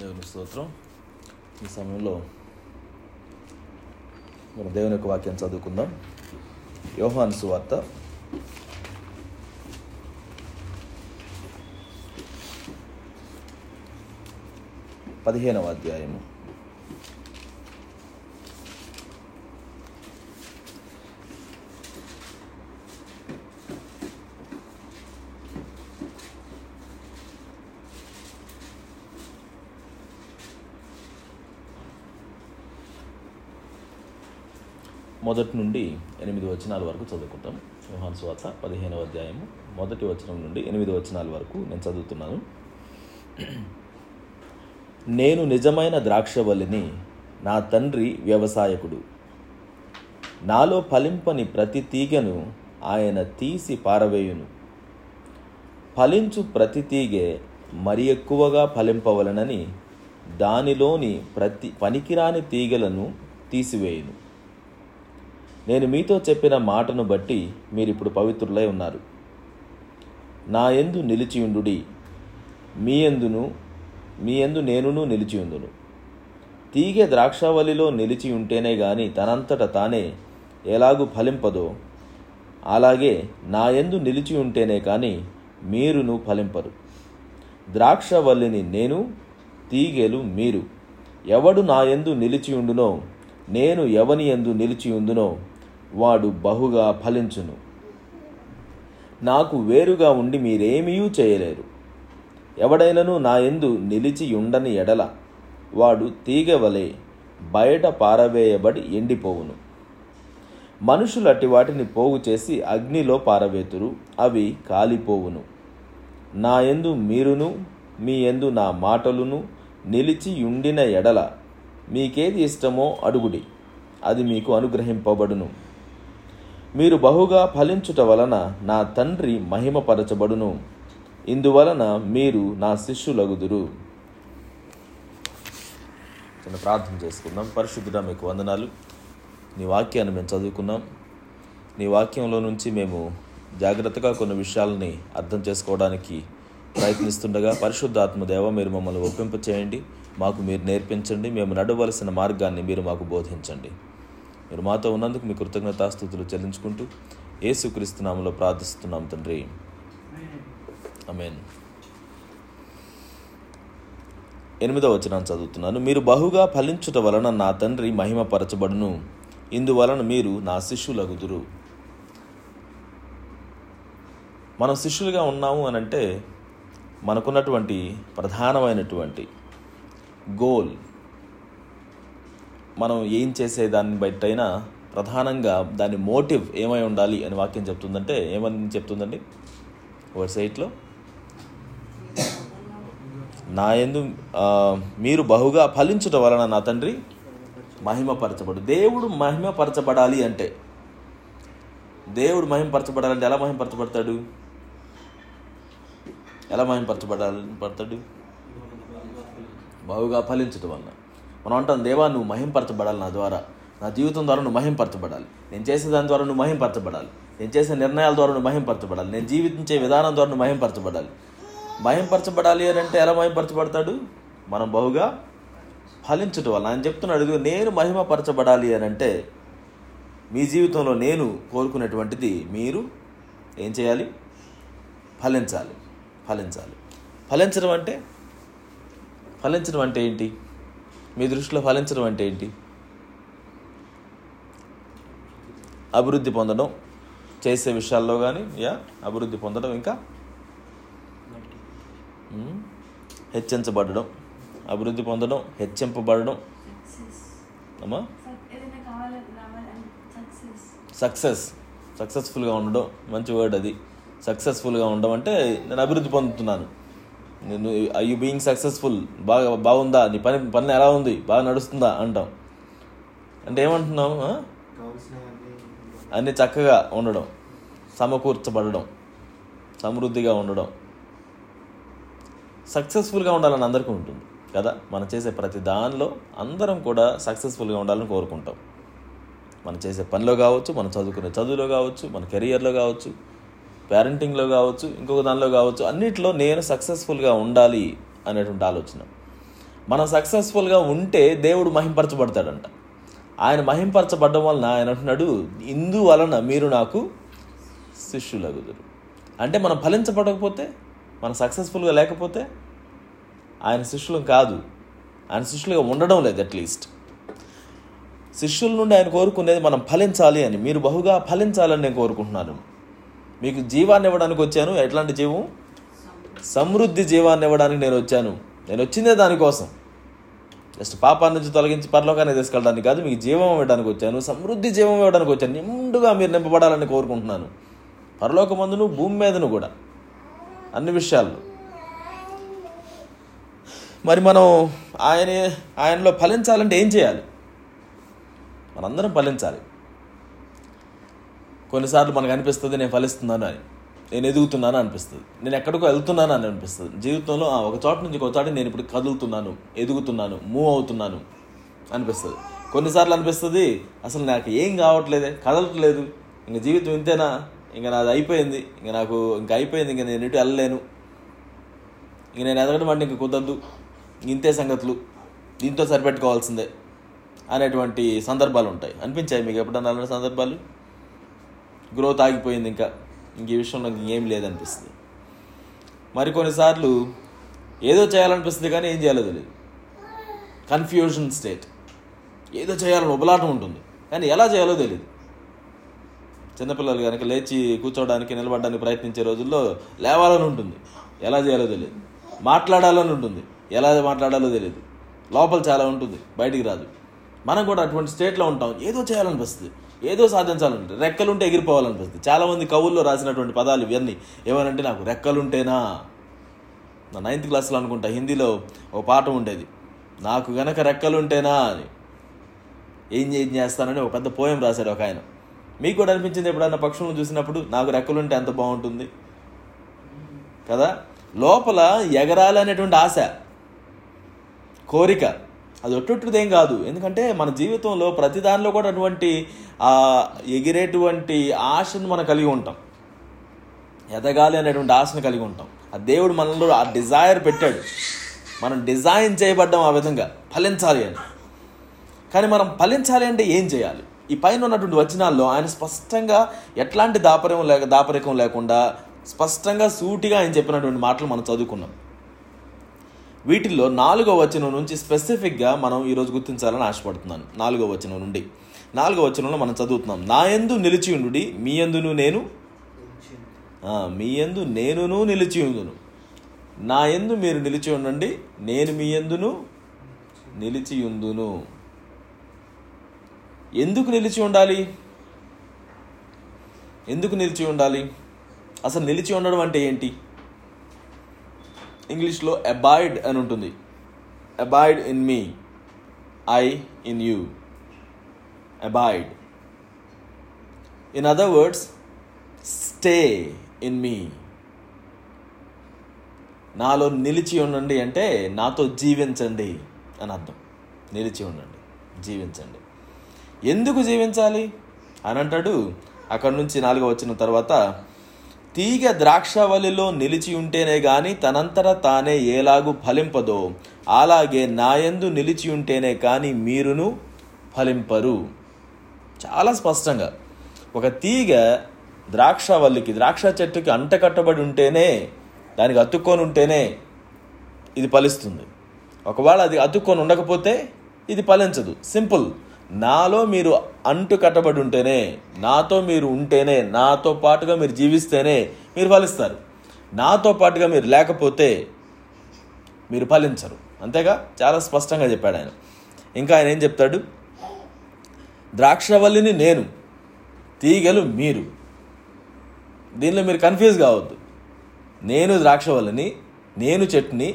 దేవుని స్తోత్రం. ఈ సమయంలో మనం దేవుని యొక్క వాక్యం చదువుకుందాం. యోహాను సువార్త 15వ అధ్యాయము. మొదటి నుండి 8 వచనాల వరకు చదువుకుంటాం. యోహాను సువార్త 15వ అధ్యాయము మొదటి వచనం నుండి 8 వచనాల వరకు నేను చదువుతున్నాను. నేను నిజమైన ద్రాక్షవల్లిని, నా తండ్రి వ్యవసాయకుడు. నాలో ఫలింపని ప్రతి తీగను ఆయన తీసి పారవేయును. ఫలించు ప్రతి తీగే మరి ఎక్కువగా ఫలింపవలనని దానిలోని ప్రతి పనికిరాని తీగలను తీసివేయును. నేను మీతో చెప్పిన మాటను బట్టి మీరిప్పుడు పవిత్రులై ఉన్నారు. నా యందు నిలిచియుండుడి, మీ యందు నేనును నిలిచియుందును. తీగె ద్రాక్షావల్లిలో నిలిచి ఉంటేనే గాని తనంతట తానే ఎలాగూ ఫలింపదో, అలాగే నా యందు నిలిచి ఉంటేనే కానీ మీరును ఫలింపరు. ద్రాక్షవల్లిని నేను, తీగెలు మీరు. ఎవడు నా యందు నిలిచియుండునో, నేను ఎవని యందు నిలిచియుందునో వాడు బహుగా ఫలించును. నాకు వేరుగా ఉండి మీరేమీ చేయలేరు. ఎవడైనను నా యందు నిలిచియుండని ఎడల వాడు తీగవలే బయట పారవేయబడి ఎండిపోవును. మనుషులు అట్టి వాటిని పోగు చేసి అగ్నిలో పారవేతురు, అవి కాలిపోవును. నా యందు మీరును మీ యందు నా మాటలును నిలిచియుండిన ఎడల మీకేది ఇష్టమో అడుగుడి, అది మీకు అనుగ్రహింపబడును. మీరు బహుగా ఫలించుట వలన నా తండ్రి మహిమపరచబడును. ఇందువలన మీరు నా శిష్యులగుదురు. చిన్న ప్రార్థన చేసుకుందాం. పరిశుద్ధుడా, మీకు వందనాలు. నీ వాక్యాన్ని మేము చదువుకున్నాం. నీ వాక్యంలో నుంచి మేము జాగ్రత్తగా కొన్ని విషయాలని అర్థం చేసుకోవడానికి ప్రయత్నిస్తుండగా పరిశుద్ధాత్మ దేవ, మీరు మమ్మల్ని ఒప్పింప చేయండి. మాకు మీరు నేర్పించండి. మేము నడవలసిన మార్గాన్ని మీరు మాకు బోధించండి. మీరు మాతో ఉన్నందుకు మీ కృతజ్ఞతాస్తుతులు చెల్లించుకుంటూ యేసుక్రీస్తు నామములో ప్రార్థిస్తున్నాం తండ్రి, ఆమేన్. 8వ వచనం చదువుతున్నాను. మీరు బహుగా ఫలించుట వలన నా తండ్రి మహిమపరచబడును. ఇందువలన మీరు నా శిష్యులగుదురు. మనం శిష్యులుగా ఉన్నాము అనంటే మనకున్నటువంటి ప్రధానమైనటువంటి గోల్, మనం ఏం చేసేదాన్ని బట్టైనా ప్రధానంగా దాని మోటివ్ ఏమై ఉండాలి అని వాక్యం చెప్తుందంటే, ఏమని చెప్తుందండి? వర్స్ 8లో నా యందు మీరు బహుగా ఫలించుట వలన నా తండ్రి మహిమపరచబడు. దేవుడు మహిమపరచబడాలి అంటే, దేవుడు మహిమపరచబడాలంటే ఎలా మహిమపరచబడతాడు? ఎలా మహింపరచబడతాడు? బహుగా ఫలించడం వలన. మనం అంటాం, దేవా నువ్వు మహింపరచబడాలి, నా ద్వారా, నా జీవితం ద్వారా నువ్వు మహింపరచబడాలి, నేను చేసే దాని ద్వారా నువ్వు మహింపరచబడాలి, నేను చేసే నిర్ణయాల ద్వారా నువ్వు మహింపరచబడాలి, నేను జీవించే విధానం ద్వారా నువ్వు మహింపరచబడాలి. మహింపరచబడాలి అని అంటే ఎలా మహింపరచబడతాడు? మనం బహుగా ఫలించడం వల్ల. ఆయన చెప్తున్నాడు, నేను మహిమపరచబడాలి అని అంటే మీ జీవితంలో నేను కోరుకునేటువంటిది మీరు ఏం చేయాలి? ఫలించాలి. ఫలించాలి. ఫలించడం అంటే ఏంటి? మీ దృష్టిలో ఫలించడం అంటే ఏంటి? అభివృద్ధి పొందడం, చేసే విషయాల్లో కానీ అభివృద్ధి పొందడం, ఇంకా హెచ్చించబడడం, అభివృద్ధి పొందడం, హెచ్చింపబడడం, సక్సెస్ఫుల్గా ఉండడం. మంచి వర్డ్ అది. సక్సెస్ఫుల్గా ఉండడం అంటే నేను అభివృద్ధి పొందుతున్నాను. నేను ఐ యు బీయింగ్ సక్సెస్ఫుల్? బాగుందా నీ పని ఎలా ఉంది? బాగా నడుస్తుందా అంటాం. అంటే ఏమంటున్నాం? అన్నీ చక్కగా ఉండడం, సమకూర్చబడడం, సమృద్ధిగా ఉండడం. సక్సెస్ఫుల్గా ఉండాలని అందరికీ ఉంటుంది కదా. మనం చేసే ప్రతి దానిలో అందరం కూడా సక్సెస్ఫుల్గా ఉండాలని కోరుకుంటాం. మనం చేసే పనిలో కావచ్చు, మనం చదువుకునే చదువులో కావచ్చు, మన కెరియర్లో కావచ్చు, పేరెంటింగ్లో కావచ్చు, ఇంకొక దానిలో కావచ్చు, అన్నిట్లో నేను సక్సెస్ఫుల్గా ఉండాలి అనేటువంటి ఆలోచన. మనం సక్సెస్ఫుల్గా ఉంటే దేవుడు మహింపరచబడతాడంట. ఆయన మహింపరచబడడం వలన ఆయన అంటున్నాడు, ఇందువలన మీరు నాకు శిష్యులగుదురు. అంటే మనం ఫలించబడకపోతే, మనం సక్సెస్ఫుల్గా లేకపోతే ఆయన శిష్యులం కాదు, ఆయన శిష్యులుగా ఉండడం లేదు. అట్లీస్ట్ శిష్యుల నుండి ఆయన కోరుకునేది మనం ఫలించాలి అని. మీరు బహుగా ఫలించాలని నేను కోరుకుంటున్నాను. మీకు జీవాన్ని ఇవ్వడానికి వచ్చాను. ఎట్లాంటి జీవం? సమృద్ధి జీవాన్ని ఇవ్వడానికి నేను వచ్చాను. నేను వచ్చిందే దానికోసం. జస్ట్ పాపాన్ని నుంచి తొలగించి పరలోకాన్ని తీసుకెళ్ళడానికి కాదు, మీకు జీవం ఇవ్వడానికి వచ్చాను, సమృద్ధి జీవం ఇవ్వడానికి వచ్చాను. నిండుగా మీరు నింపబడాలని కోరుకుంటున్నాను. పరలోకమందును భూమి మీదను కూడా అన్ని విషయాల్లో. మరి మనం ఆయనలో ఫలించాలంటే ఏం చేయాలి? మనందరం ఫలించాలి. కొన్నిసార్లు మనకు అనిపిస్తుంది నేను ఫలిస్తున్నాను అని, నేను ఎదుగుతున్నాను అనిపిస్తుంది, నేను ఎక్కడికో వెళ్తున్నాను అని అనిపిస్తుంది జీవితంలో. ఒక చోట నుంచి ఒక చోట నేను ఇప్పుడు కదులుతున్నాను, ఎదుగుతున్నాను, మూవ్ అవుతున్నాను అనిపిస్తుంది. కొన్నిసార్లు అనిపిస్తుంది అసలు నాకు ఏం కావట్లేదే, కదలట్లేదు, ఇంక జీవితం ఇంతేనా, ఇంక నాది అయిపోయింది, ఇంక నేను ఎటు వెళ్ళలేను, ఇంక నేను ఎదగడం అంటే ఇంక కుదరదు, ఇంతే సంగతులు, దీంతో సరిపెట్టుకోవాల్సిందే అనేటువంటి సందర్భాలు ఉంటాయి. అనిపించాయి మీకు ఎప్పుడన్నా అలాంటి సందర్భాలు? గ్రోత్ ఆగిపోయింది, ఇంక ఈ విషయంలో ఇంకేం లేదనిపిస్తుంది. మరి కొన్నిసార్లు ఏదో చేయాలనిపిస్తుంది కానీ ఏం చేయాలో తెలియదు. Confusion state. ఏదో చేయాలని ఉబలాటం ఉంటుంది కానీ ఎలా చేయాలో తెలియదు. చిన్నపిల్లలు కనుక లేచి కూర్చోవడానికి, నిలబడడానికి ప్రయత్నించే రోజుల్లో లేవాలని ఉంటుంది, ఎలా చేయాలో తెలియదు. మాట్లాడాలని ఉంటుంది, ఎలా మాట్లాడాలో తెలియదు. లోపల చాలా ఉంటుంది, బయటికి రాదు. మనం కూడా అటువంటి స్టేట్లో ఉంటాం. ఏదో చేయాలనిపిస్తుంది, ఏదో సాధించాలంటే, రెక్కలుంటే ఎగిరిపోవాలనిపిస్తుంది. చాలామంది కవుల్లో రాసినటువంటి పదాలు ఇవన్నీ. ఏమనంటే, నాకు రెక్కలుంటేనా. నా 9th క్లాస్లో అనుకుంటా హిందీలో ఓ పాట ఉండేది, నాకు గనక రెక్కలుంటేనా అని. ఏం చేస్తానని ఒక పెద్ద పోయం రాశాడు ఒక ఆయన. మీకు కూడా అనిపించింది ఎప్పుడైనా పక్షులను చూసినప్పుడు, నాకు రెక్కలుంటే ఎంత బాగుంటుంది కదా. లోపల ఎగరాలి అనేటువంటి ఆశ, కోరిక, అది ఒట్టొట్టుదేం కాదు. ఎందుకంటే మన జీవితంలో ప్రతి దానిలో కూడా అటువంటి ఎగిరేటువంటి ఆశను మనం కలిగి ఉంటాం, ఎదగాలి అనేటువంటి ఆశను కలిగి ఉంటాం. ఆ దేవుడు మనలో ఆ డిజైర్ పెట్టాడు, మనం డిజైన్ చేయబడ్డాం ఆ విధంగా ఫలించాలి అని. కానీ మనం ఫలించాలి అంటే ఏం చేయాలి? ఈ పైన ఉన్నటువంటి వచనాల్లో ఆయన స్పష్టంగా ఎట్లాంటి దాపరికం లేకుండా స్పష్టంగా సూటిగా ఆయన చెప్పినటువంటి మాటలు మనం చదువుకున్నాం. వీటిల్లో 4వ వచనం నుంచి స్పెసిఫిక్గా మనం ఈరోజు గుర్తించాలని ఆశపడుతున్నాను. 4వ వచనం నుండి, 4వ వచనంలో మనం చదువుతున్నాం, నాయందు నిలిచియుండుడి, మీయందును నేనును నిలిచియుందును. నాయందు మీరు నిలిచి ఉండండి, నేను మీయందును నిలిచియుందును. ఎందుకు నిలిచి ఉండాలి? అసలు నిలిచి ఉండడం అంటే ఏంటి? ఇంగ్లీష్లో అబాయిడ్ అని ఉంటుంది. Abide in me, I in you. Abide, in other words stay in me. నాలో నిలిచి ఉండండి అంటే నాతో జీవించండి అని అర్థం. నిలిచి ఉండండి, జీవించండి. ఎందుకు జీవించాలి అని అంటాడు. అక్కడ నుంచి 4వ వచనం తర్వాత, తీగ ద్రాక్షవల్లిలో నిలిచి ఉంటేనే కానీ తనంతట తానే ఏలాగు ఫలింపదో అలాగే నాయందు నిలిచి ఉంటేనే కానీ మీరును ఫలింపరు. చాలా స్పష్టంగా ఒక తీగ ద్రాక్షవల్లికి, ద్రాక్ష చెట్టుకి అంటకట్టబడి ఉంటేనే, దానికి అతుక్కొని ఉంటేనే ఇది ఫలిస్తుంది. ఒకవేళ అది అతుక్కొని ఉండకపోతే ఇది ఫలించదు. సింపుల్. నాలో మీరు అంటు కట్టబడి ఉంటేనే, నాతో మీరు ఉంటేనే, నాతో పాటుగా మీరు జీవిస్తేనే మీరు ఫలిస్తారు. నాతో పాటుగా మీరు లేకపోతే మీరు ఫలించరు. అంతేగా, చాలా స్పష్టంగా చెప్పాడు ఆయన. ఇంకా ఆయన ఏం చెప్తాడు? ద్రాక్షవల్లిని నేను, తీగలు మీరు. దీనిలో మీరు కన్ఫ్యూజ్ కావద్దు. నేను ద్రాక్షవల్లిని, నేను చెట్టుని,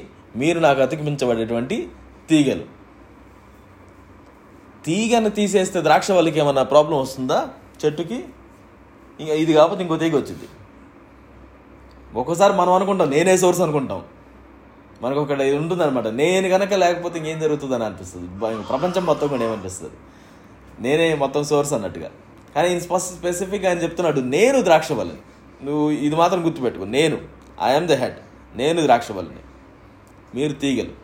మీరు నాకు అతికించబడేటువంటి తీగలు. తీగను తీసేస్తే ద్రాక్షవల్లికి ఏమన్నా ప్రాబ్లం వస్తుందా? చెట్టుకి ఇంకా ఇది కాకపోతే ఇంకో తీగ వచ్చింది. ఒక్కోసారి మనం అనుకుంటాం, నేనే సోర్స్ అనుకుంటాం. మనకు ఒకటి ఇది ఉంటుందన్నమాట, నేను కనుక లేకపోతే ఇంకేం జరుగుతుందని అనిపిస్తుంది. ప్రపంచం మొత్తం కూడా ఏమనిపిస్తుంది, నేనే మొత్తం సోర్స్ అన్నట్టుగా. కానీ స్పెసిఫిక్గా ఆయన చెప్తున్నాడు, నేను ద్రాక్షవల్లిని. నువ్వు ఇది మాత్రం గుర్తుపెట్టుకో, నేను ఐఎమ్ ద హెడ్, నేను ద్రాక్షవల్లిని, మీరు తీగలు.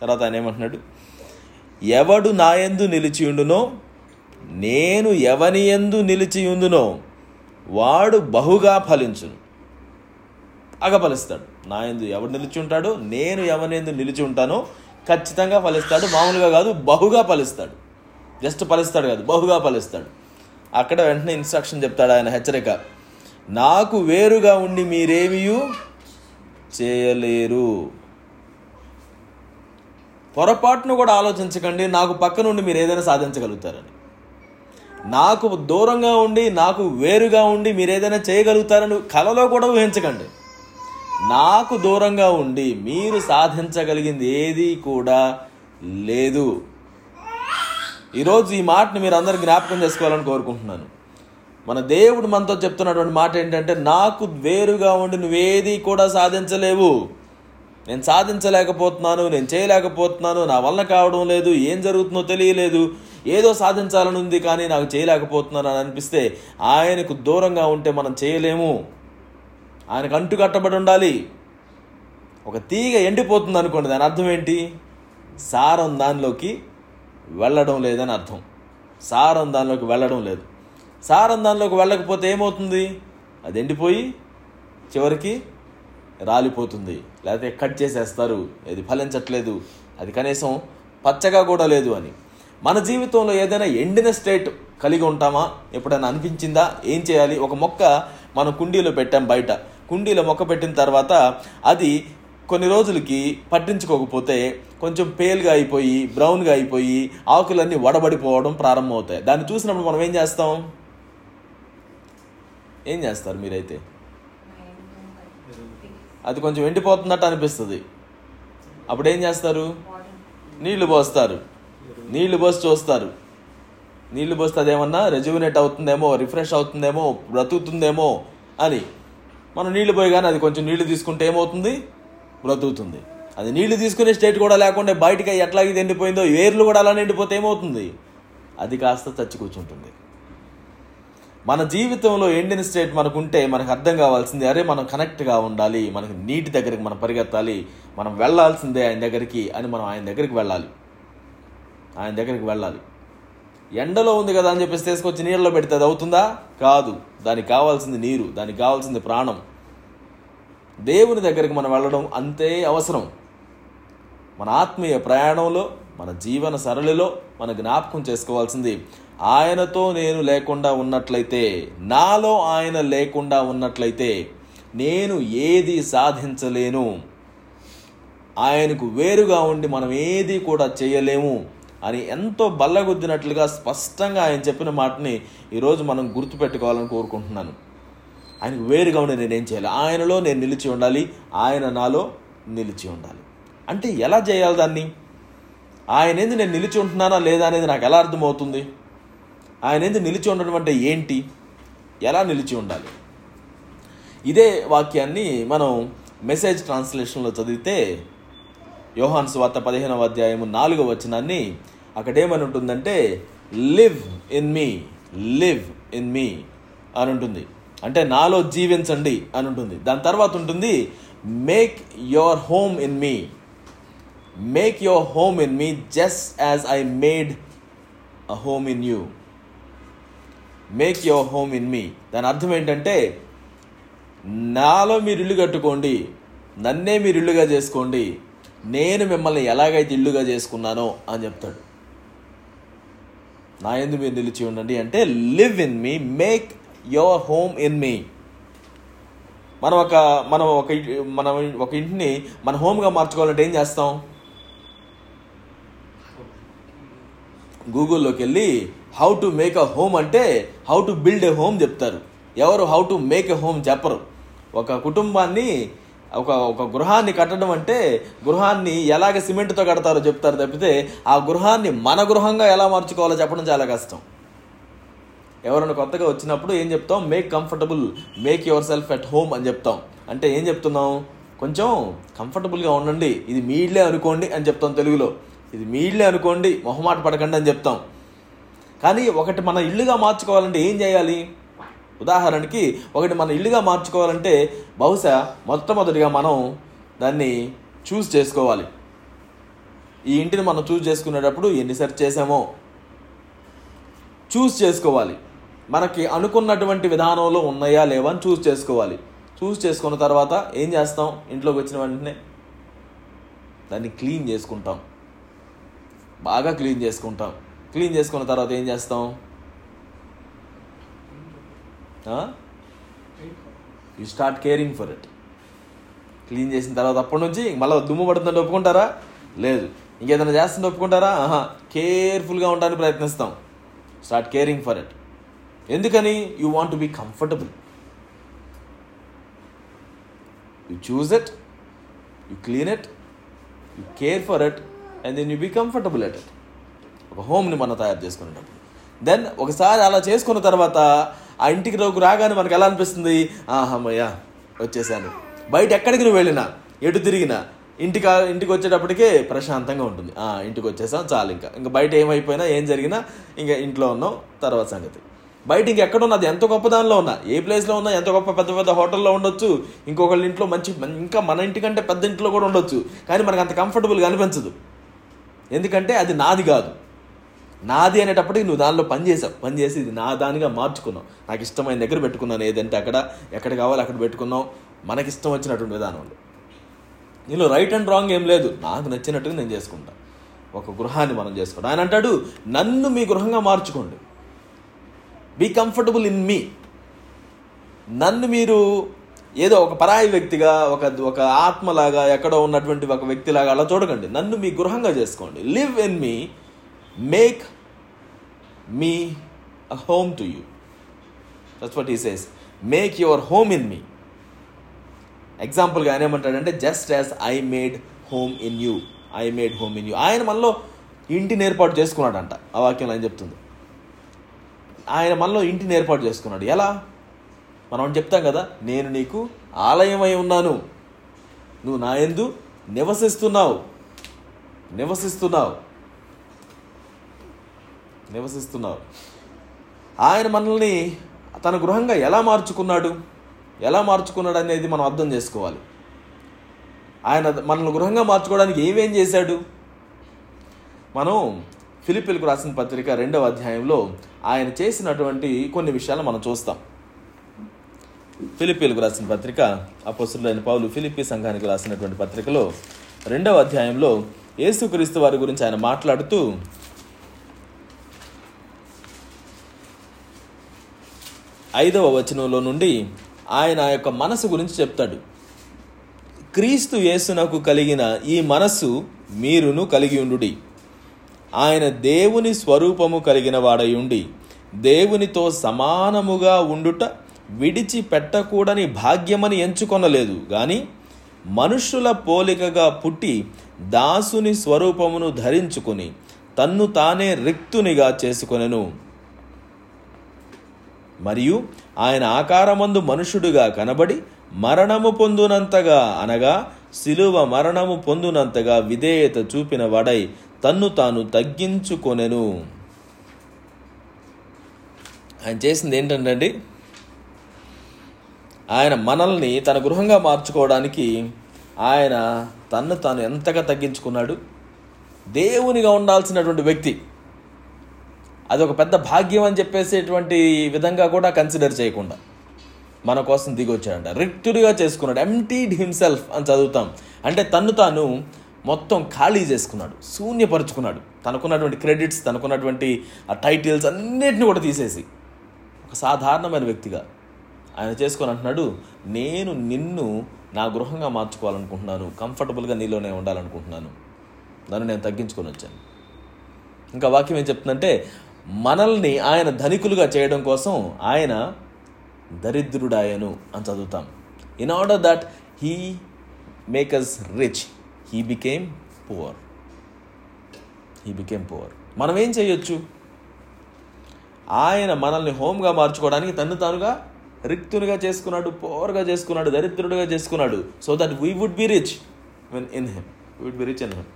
తర్వాత ఆయన ఏమంటున్నాడు, ఎవడు నాయందు నిలిచియుండునో నేను ఎవనియందు నిలిచియుందునో వాడు బహుగా ఫలించును. అగపలుస్తాడు. నాయందు ఎవడు నిలిచి ఉంటాడో, నేను ఎవనియందు నిలిచి ఉంటానో ఖచ్చితంగా ఫలిస్తాడు. మామూలుగా కాదు, బహుగా ఫలిస్తాడు. జస్ట్ ఫలిస్తాడు కాదు, బహుగా ఫలిస్తాడు. అక్కడ వెంటనే ఇన్స్ట్రక్షన్ చెప్తాడు ఆయన, హెచ్చరిక, నాకు వేరుగా ఉండి మీరేమియూ చేయలేరు. పొరపాటును కూడా ఆలోచించకండి నాకు పక్కనుండి మీరు ఏదైనా సాధించగలుగుతారని. నాకు దూరంగా ఉండి నాకు వేరుగా ఉండి మీరు ఏదైనా చేయగలుగుతారని కలలో కూడా ఊహించకండి. నాకు దూరంగా ఉండి మీరు సాధించగలిగింది ఏది కూడా లేదు. ఈరోజు ఈ మాటను మీరు అందరూ జ్ఞాపకం చేసుకోవాలని కోరుకుంటున్నాను. మన దేవుడు మనతో చెప్తున్నటువంటి మాట ఏంటంటే, నాకు వేరుగా ఉండి నువ్వేది కూడా సాధించలేవు. నేను సాధించలేకపోతున్నాను, నేను చేయలేకపోతున్నాను, నా వలన కావడం లేదు, ఏం జరుగుతుందో తెలియలేదు, ఏదో సాధించాలని ఉంది కానీ నాకు చేయలేకపోతున్నాను అని అనిపిస్తే ఆయనకు దూరంగా ఉంటే మనం చేయలేము. ఆయనకు అంటుకట్టబడి ఉండాలి. ఒక తీగ ఎండిపోతుంది అనుకోండి, దాని అర్థం ఏంటి? సారం దానిలోకి వెళ్ళడం లేదని అర్థం. సారం దానిలోకి వెళ్ళడం లేదు. సారం దానిలోకి వెళ్ళకపోతే ఏమవుతుంది? అది ఎండిపోయి చివరికి రాలిపోతుంది, లేకపోతే కట్ చేసేస్తారు. అది ఫలించట్లేదు, అది కనీసం పచ్చగా కూడా లేదు అని. మన జీవితంలో ఏదైనా ఎండిన స్టేట్ కలిగి ఉంటామా? ఎప్పుడైనా అనిపించిందా? ఏం చేయాలి? ఒక మొక్క మనం కుండీలో పెట్టాం, బయట కుండీలో మొక్క పెట్టిన తర్వాత అది కొన్ని రోజులకి పట్టించుకోకపోతే కొంచెం పేల్గా అయిపోయి, బ్రౌన్గా అయిపోయి, ఆకులన్నీ వడబడిపోవడం ప్రారంభమవుతాయి. దాన్ని చూసినప్పుడు మనం ఏం చేస్తాం? ఏం చేస్తారు మీరైతే? అది కొంచెం ఎండిపోతున్నట్టు అనిపిస్తుంది. అప్పుడు ఏం చేస్తారు? నీళ్లు పోస్తారు. నీళ్లు పోసి చూస్తారు. నీళ్లు పోస్తే అదేమన్నా రెజ్యూనేట్ అవుతుందేమో, రిఫ్రెష్ అవుతుందేమో, బ్రతుకుతుందేమో అని. మనం నీళ్లు పోయగానే అది కొంచెం నీళ్లు తీసుకుంటే ఏమవుతుంది? బ్రతుకుతుంది. అది నీళ్లు తీసుకునే స్టేట్ కూడా లేకుండా బయటకి ఎట్లాగైతే ఎండిపోయిందో, ఏర్లు కూడా అలానే ఎండిపోతే ఏమవుతుంది? అది కాస్త చచ్చి కూర్చుంటుంది. మన జీవితంలో ఎండిన స్టేట్ మనకుంటే మనకు అర్థం కావాల్సింది, అరే మనం కనెక్ట్గా ఉండాలి, మనకు నీటి దగ్గరికి మనం పరిగెత్తాలి, మనం వెళ్ళాల్సిందే ఆయన దగ్గరికి అని. మనం ఆయన దగ్గరికి వెళ్ళాలి, ఆయన దగ్గరికి వెళ్ళాలి. ఎండలో ఉంది కదా అని చెప్పేసి తీసుకొచ్చి నీళ్ళలో పెడితే అది అవుతుందా? కాదు. దానికి కావాల్సింది నీరు, దానికి కావాల్సింది ప్రాణం. దేవుని దగ్గరికి మనం వెళ్ళడం అంతే అవసరం. మన ఆత్మీయ ప్రయాణంలో, మన జీవన సరళిలో మన జ్ఞాపకం చేసుకోవాల్సింది, ఆయనతో నేను లేకుండా ఉన్నట్లయితే, నాలో ఆయన లేకుండా ఉన్నట్లయితే నేను ఏది సాధించలేను. ఆయనకు వేరుగా ఉండి మనం ఏది కూడా చేయలేము అని ఎంతో బల్లగుద్దినట్లుగా స్పష్టంగా ఆయన చెప్పిన మాటని ఈరోజు మనం గుర్తుపెట్టుకోవాలని కోరుకుంటున్నాను. ఆయనకు వేరుగా ఉండి నేనేం చేయాలి? ఆయనలో నేను నిలిచి ఉండాలి, ఆయన నాలో నిలిచి ఉండాలి. అంటే ఎలా చేయాలి దాన్ని? ఆయన ఏంది నేను నిలిచి ఉంటున్నానా లేదా అనేది నాకు ఎలా అర్థమవుతుంది? ఆయన ఏంది నిలిచి ఉండడం అంటే ఏంటి? ఎలా నిలిచి ఉండాలి? ఇదే వాక్యాన్ని మనం మెసేజ్ ట్రాన్స్లేషన్లో చదివితే యోహాను సువార్త 15:4 అక్కడేమని ఉంటుందంటే, live in me, live in me అని ఉంటుంది. అంటే నాలో జీవించండి అని ఉంటుంది. దాని తర్వాత ఉంటుంది, make your home in me, make your home in me just as I made a home in you. Make your home in me, దాని అర్థం ఏంటంటే నాలో మీరు ఇల్లు కట్టుకోండి, నన్నే మీరు ఇల్లుగా చేసుకోండి, నేను మిమ్మల్ని ఎలాగైతే ఇల్లుగా చేసుకున్నానో అని చెప్తాడు. నా యందు మీరు నిలిచి ఉండండి అంటే live in me, make your home in me. మనం ఒక ఇంటిని మన హోమ్గా మార్చుకోవాలంటే ఏం చేస్తాం? గూగుల్లోకి వెళ్ళి how to make a home అంటే how to build a home చెప్తారు. ఎవరు how to make a home చెప్పరు. ఒక కుటుంబాన్ని, ఒక గృహాన్ని కట్టడం అంటే గృహాన్ని ఎలాగ సిమెంట్తో కడతారో చెప్తారు తప్పితే ఆ గృహాన్ని మన గృహంగా ఎలా మార్చుకోవాలో చెప్పడం చాలా కష్టం. ఎవరైనా కొత్తగా వచ్చినప్పుడు ఏం చెప్తాం? Make comfortable, make yourself at home అని చెప్తాం. అంటే ఏం చెప్తున్నాం? కొంచెం కంఫర్టబుల్గా ఉండండి, ఇది మీ ఇల్లే అనుకోండి అని చెప్తాం. తెలుగులో ఇది మీ ఇల్లే అనుకోండి, మొహమాట పడకండి అని చెప్తాం. కానీ ఒకటి మన ఇల్లుగా మార్చుకోవాలంటే ఏం చేయాలి? ఉదాహరణకి ఒకటి మన ఇల్లుగా మార్చుకోవాలంటే బహుశా మొట్టమొదటిగా మనం దాన్ని చూస్ చేసుకోవాలి. ఈ ఇంటిని మనం చూస్ చేసుకునేటప్పుడు ఎన్ని సెర్చ్ చేసామో చూస్ చేసుకోవాలి. మనకి అనుకున్నటువంటి విధానంలో ఉన్నాయా లేవా అని చూస్ చేసుకోవాలి. చూస్ చేసుకున్న తర్వాత ఏం చేస్తాం, ఇంట్లోకి వచ్చిన వెంటనే దాన్ని క్లీన్ చేసుకుంటాం, బాగా క్లీన్ చేసుకుంటాం. క్లీన్ చేసుకున్న తర్వాత ఏం చేస్తాం, you start caring for it. Clean చేసిన తర్వాత అప్పటి నుంచి మళ్ళీ దుమ్ము పడుతుందంటే ఒప్పుకుంటారా? లేదు. ఇంకేదైనా చేస్తుంటే ఒప్పుకుంటారా? ఆహా, కేర్ఫుల్గా ఉండడానికి ప్రయత్నిస్తాం. Start caring for it. ఎందుకని? You want to be comfortable. You choose it, you clean it, you care for it, and then you be comfortable at it. ఒక హోమ్ని మనం తయారు చేసుకునేటప్పుడు దెన్ ఒకసారి అలా చేసుకున్న తర్వాత ఆ ఇంటికి రోజు రాగానే మనకు ఎలా అనిపిస్తుంది? ఆహామయ్యా వచ్చేసాను. బయట ఎక్కడికి నువ్వు వెళ్ళినా, ఎటు తిరిగినా ఇంటికి వచ్చేటప్పటికే ప్రశాంతంగా ఉంటుంది. ఇంటికి వచ్చేసాం చాలు, ఇంకా బయట ఏమైపోయినా ఏం జరిగినా ఇంకా ఇంట్లో ఉన్నాం తర్వాత సంగతి. బయట ఇంకెక్కడ ఉన్నది, ఎంత గొప్ప దానిలో ఉన్నా, ఏ ప్లేస్లో ఉన్నా, ఎంత గొప్ప పెద్ద పెద్ద హోటల్లో ఉండొచ్చు, ఇంకొకళ్ళ ఇంట్లో మంచి ఇంకా మన ఇంటికంటే పెద్ద ఇంట్లో కూడా ఉండొచ్చు, కానీ మనకు అంత కంఫర్టబుల్గా అనిపించదు. ఎందుకంటే అది నాది కాదు. నాది అనేటప్పటికి నువ్వు దానిలో పనిచేసావు, పనిచేసి ఇది నా దానిగా మార్చుకున్నావు. నాకు ఇష్టమైన దగ్గర పెట్టుకున్నాను, ఏదంటే అక్కడ, ఎక్కడ కావాలి అక్కడ పెట్టుకున్నాం, మనకి ఇష్టం వచ్చినటువంటి విధానంలో. నీలో రైట్ అండ్ రాంగ్ ఏం లేదు, నాకు నచ్చినట్టుగా నేను చేసుకుంటా. ఒక గృహాన్ని మనం చేసుకుంటాం. ఆయన అంటాడు, నన్ను మీ గృహంగా మార్చుకోండి, బీ కంఫర్టబుల్ ఇన్ మీ. నన్ను మీరు ఏదో ఒక పరాయి వ్యక్తిగా, ఒక ఆత్మలాగా, ఎక్కడో ఉన్నటువంటి ఒక వ్యక్తిలాగా అలా చూడకండి. నన్ను మీ గృహంగా చేసుకోండి. Live in me, make me a home to you. That's what he says. Make your home in me. Example ga ane mantadante, just as I made home in you, I made home in you. Ayana manlo intini erpaadu chesukunnadu anta. Aa vakyam line cheptundi, ayana manlo intini erpaadu chesukunnadu. Ela manam cheptam kada, nenu neeku aalayamai unnanu, nu na endu నివసిస్తున్నావు. ఆయన మనల్ని తన గృహంగా ఎలా మార్చుకున్నాడు అనేది మనం అర్థం చేసుకోవాలి. ఆయన మనల్ని గృహంగా మార్చుకోవడానికి ఏమేం చేశాడు? మనం ఫిలిప్పీలకు రాసిన పత్రిక 2వ అధ్యాయంలో ఆయన చేసినటువంటి కొన్ని విషయాలు మనం చూస్తాం. ఫిలిప్పీలకు రాసిన పత్రిక, అపొస్తలుడైన పౌలు ఫిలిప్పీ సంఘానికి రాసినటువంటి పత్రికలో 2వ అధ్యాయంలో యేసుక్రీస్తు వారి గురించి ఆయన మాట్లాడుతూ, ఐదవ వచనంలో నుండి ఆయన యొక్క మనసు గురించి చెప్తాడు. క్రీస్తు యేసునకు కలిగిన ఈ మనస్సు మీరును కలిగి ఉండుడి. ఆయన దేవుని స్వరూపము కలిగిన వాడై ఉండి దేవునితో సమానముగా ఉండుట విడిచిపెట్టకూడని భాగ్యమని ఎంచుకొనలేదు, కానీ మనుషుల పోలికగా పుట్టి దాసుని స్వరూపమును ధరించుకుని తన్ను తానే రిక్తునిగా చేసుకొనెను. మరియు ఆయన ఆకారమందు మనుషుడుగా కనబడి మరణము పొందునంతగా, అనగా సిలువ మరణము పొందునంతగా విధేయత చూపిన వాడై తన్ను తాను తగ్గించుకొనెను. ఆయన చేసింది ఏంటంటే, ఆయన మనల్ని తన గృహంగా మార్చుకోవడానికి ఆయన తన్ను తాను ఎంతగా తగ్గించుకున్నాడు. దేవునిగా ఉండాల్సినటువంటి వ్యక్తి అదొక పెద్ద భాగ్యం అని చెప్పేసేటువంటి విధంగా కూడా కన్సిడర్ చేయకుండా మన కోసం దిగి వచ్చాడంట. రిక్తుడిగా చేసుకున్నాడు, ఎంప్టీడ్ హిమ్సెల్ఫ్ అని చదువుతాం. అంటే తన్ను తాను మొత్తం ఖాళీ చేసుకున్నాడు, శూన్యపరుచుకున్నాడు. తనకున్నటువంటి క్రెడిట్స్, తనకున్నటువంటి ఆ టైటిల్స్ అన్నిటిని కూడా తీసేసి ఒక సాధారణమైన వ్యక్తిగా ఆయన చేసుకొని అంటున్నాడు, నేను నిన్ను నా గృహంగా మార్చుకోవాలనుకుంటున్నాను, కంఫర్టబుల్గా నీలోనే ఉండాలనుకుంటున్నాను, నన్ను నేను తగ్గించుకొని వచ్చాను. ఇంకా వాక్యం ఏం చెప్తుందంటే, మనల్ని ఆయన ధనికులుగా చేయడం కోసం ఆయన దరిద్రుడాయను అని చదువుతాం. In order that he make us rich, he became poor. మనం ఏం చేయొచ్చు? ఆయన మనల్ని హోమ్గా మార్చుకోవడానికి తను తానుగా రిక్తునిగా చేసుకున్నాడు, పూర్గా చేసుకున్నాడు, దరిద్రుడిగా చేసుకున్నాడు. So that we would be rich in him, we would be rich in him.